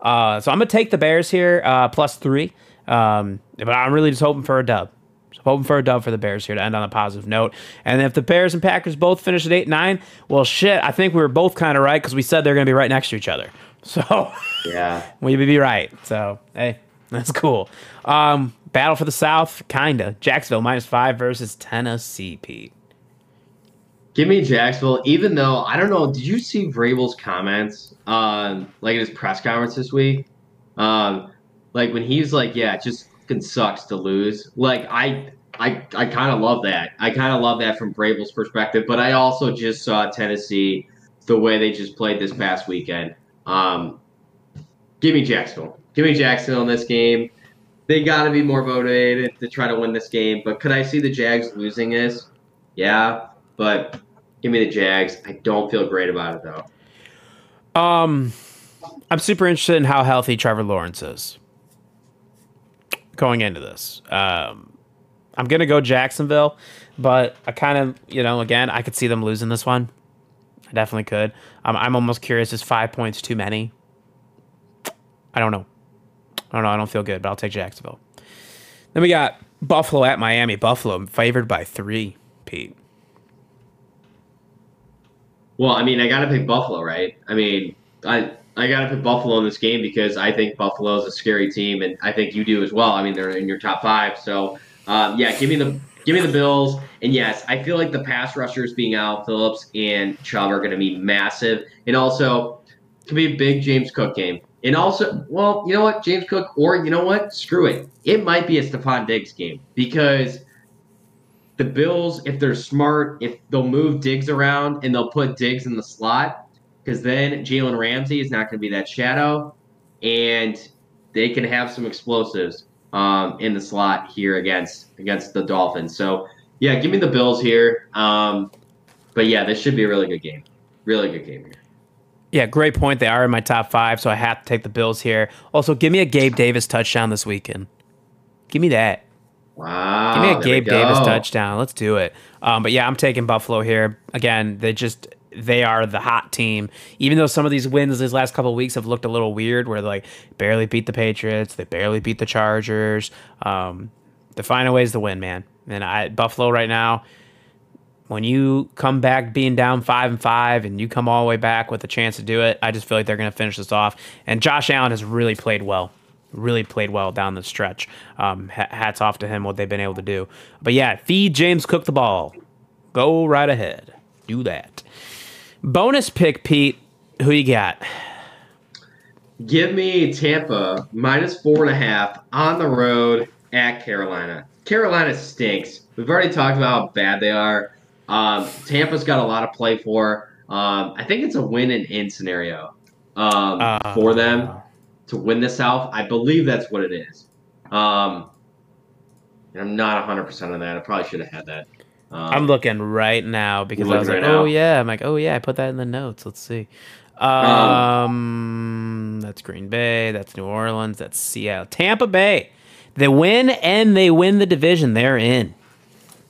Uh, so I'm going to take the Bears here, uh, plus three. Um, but I'm really just hoping for a dub. So hoping for a dub for the Bears here to end on a positive note. And if the Bears and Packers both finish at eight and nine, well, shit, I think we were both kind of right because we said they're going to be right next to each other. So yeah, we'd be right. So, hey, that's cool. Um, battle for the South, kind of. Jacksonville minus five versus Tennessee, Pete. Give me Jacksonville, even though, I don't know, did you see Vrabel's comments on, like, his press conference this week? Um, like, when he's like, yeah, it just fucking sucks to lose. Like, I I, I kind of love that. I kind of love that from Vrabel's perspective, but I also just saw Tennessee, the way they just played this past weekend. Um, give me Jacksonville. Give me Jacksonville in this game. They got to be more motivated to try to win this game, but could I see the Jags losing this? Yeah, but give me the Jags. I don't feel great about it, though. Um, I'm super interested in how healthy Trevor Lawrence is going into this. Um, I'm going to go Jacksonville, but I kind of, you know, again, I could see them losing this one. I definitely could. Um, I'm almost curious. Is five points too many? I don't know. I don't know. I don't feel good, but I'll take Jacksonville. Then we got Buffalo at Miami. Buffalo favored by three, Pete. Well, I mean, I got to pick Buffalo, right? I mean, I I got to pick Buffalo in this game because I think Buffalo is a scary team, and I think you do as well. I mean, they're in your top five. So, um, yeah, give me the give me the Bills. And, yes, I feel like the pass rushers being out, Phillips and Chubb, are going to be massive. And also, it could be a big James Cook game. And also, well, you know what, James Cook, or you know what, screw it. It might be a Stephon Diggs game because the Bills, if they're smart, if they'll move Diggs around and they'll put Diggs in the slot, because then Jalen Ramsey is not going to be that shadow, and they can have some explosives um, in the slot here against against the Dolphins. So, yeah, give me the Bills here. Um, but, yeah, this should be a really good game. Really good game here. Yeah, great point. They are in my top five, so I have to take the Bills here. Also, give me a Gabe Davis touchdown this weekend. Give me that. Wow. Give me a Gabe Davis touchdown. Let's do it. Um, but, yeah, I'm taking Buffalo here. Again, they just – they are the hot team. Even though some of these wins these last couple of weeks have looked a little weird, where they like, barely beat the Patriots, they barely beat the Chargers. Um, the final way is the win, man. And I Buffalo right now – when you come back being down five and five and you come all the way back with a chance to do it, I just feel like they're going to finish this off. And Josh Allen has really played well, really played well down the stretch. Um, hats off to him, what they've been able to do. But, yeah, feed James Cook the ball. Go right ahead. Do that. Bonus pick, Pete. Who you got? Give me Tampa, minus four and a half, on the road at Carolina. Carolina stinks. We've already talked about how bad they are. Um, Tampa's got a lot of play for. Um, I think it's a win and in scenario um, uh, for them to win the South. I believe that's what it is. Um, and I'm not one hundred percent on that. I probably should have had that. Um, I'm looking right now because I was like, right oh, now. yeah. I'm like, oh, yeah, I put that in the notes. Let's see. Um, um, that's Green Bay. That's New Orleans. That's Seattle. Tampa Bay. They win, and they win the division. They're in.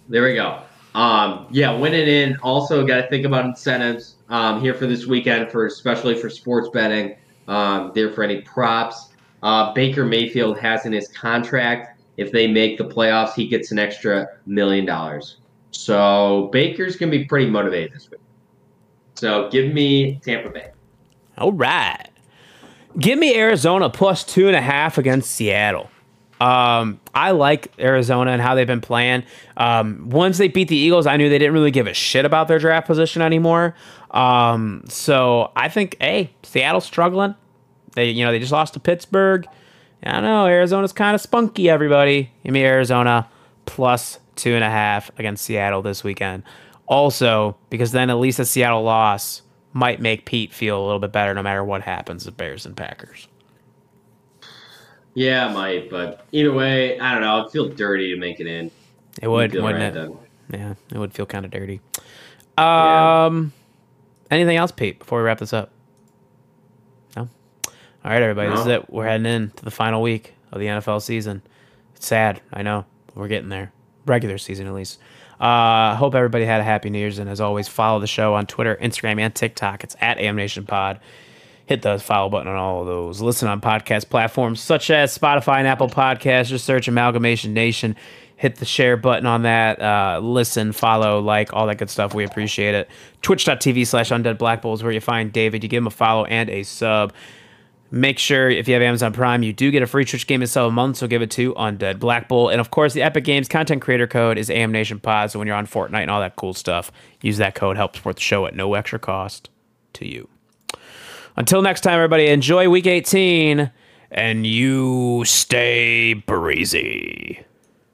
There we go. Um, yeah, winning in. Also, got to think about incentives um, here for this weekend, for especially for sports betting. Um, there for any props. Uh, Baker Mayfield has in his contract, if they make the playoffs, he gets an extra million dollars. So Baker's gonna be pretty motivated this week. So give me Tampa Bay. All right, give me Arizona plus two and a half against Seattle. Um, I like Arizona and how they've been playing. Um, once they beat the Eagles, I knew they didn't really give a shit about their draft position anymore. Um, so I think, hey, Seattle's struggling. They, you know, they just lost to Pittsburgh. I don't know. Arizona's kind of spunky, everybody. Give me Arizona plus two and a half against Seattle this weekend. Also, because then at least a Seattle loss might make Pete feel a little bit better no matter what happens with Bears and Packers. Yeah, it might, but either way, I don't know. It'd feel dirty to make it in. It would, wouldn't right it? Then. Yeah, it would feel kind of dirty. Um, yeah. Anything else, Pete, before we wrap this up? No? All right, everybody, no. This is it. We're heading into the final week of the N F L season. It's sad, I know. But we're getting there. Regular season, at least. I uh, hope everybody had a happy New Year's, and as always, follow the show on Twitter, Instagram, and TikTok. It's at AmNationPod. Hit the follow button on all of those. Listen on podcast platforms such as Spotify and Apple Podcasts. Just search Amalgamation Nation. Hit the share button on that. Uh, listen, follow, like, all that good stuff. We appreciate it. Twitch.tv slash Undead Black Bulls where you find David. You give him a follow and a sub. Make sure if you have Amazon Prime, you do get a free Twitch game to sell a month, so give it to Undead Black Bull. And, of course, the Epic Games content creator code is AmNationPod, so when you're on Fortnite and all that cool stuff, use that code. Help support the show at no extra cost to you. Until next time, everybody, enjoy Week eighteen, and you stay breezy.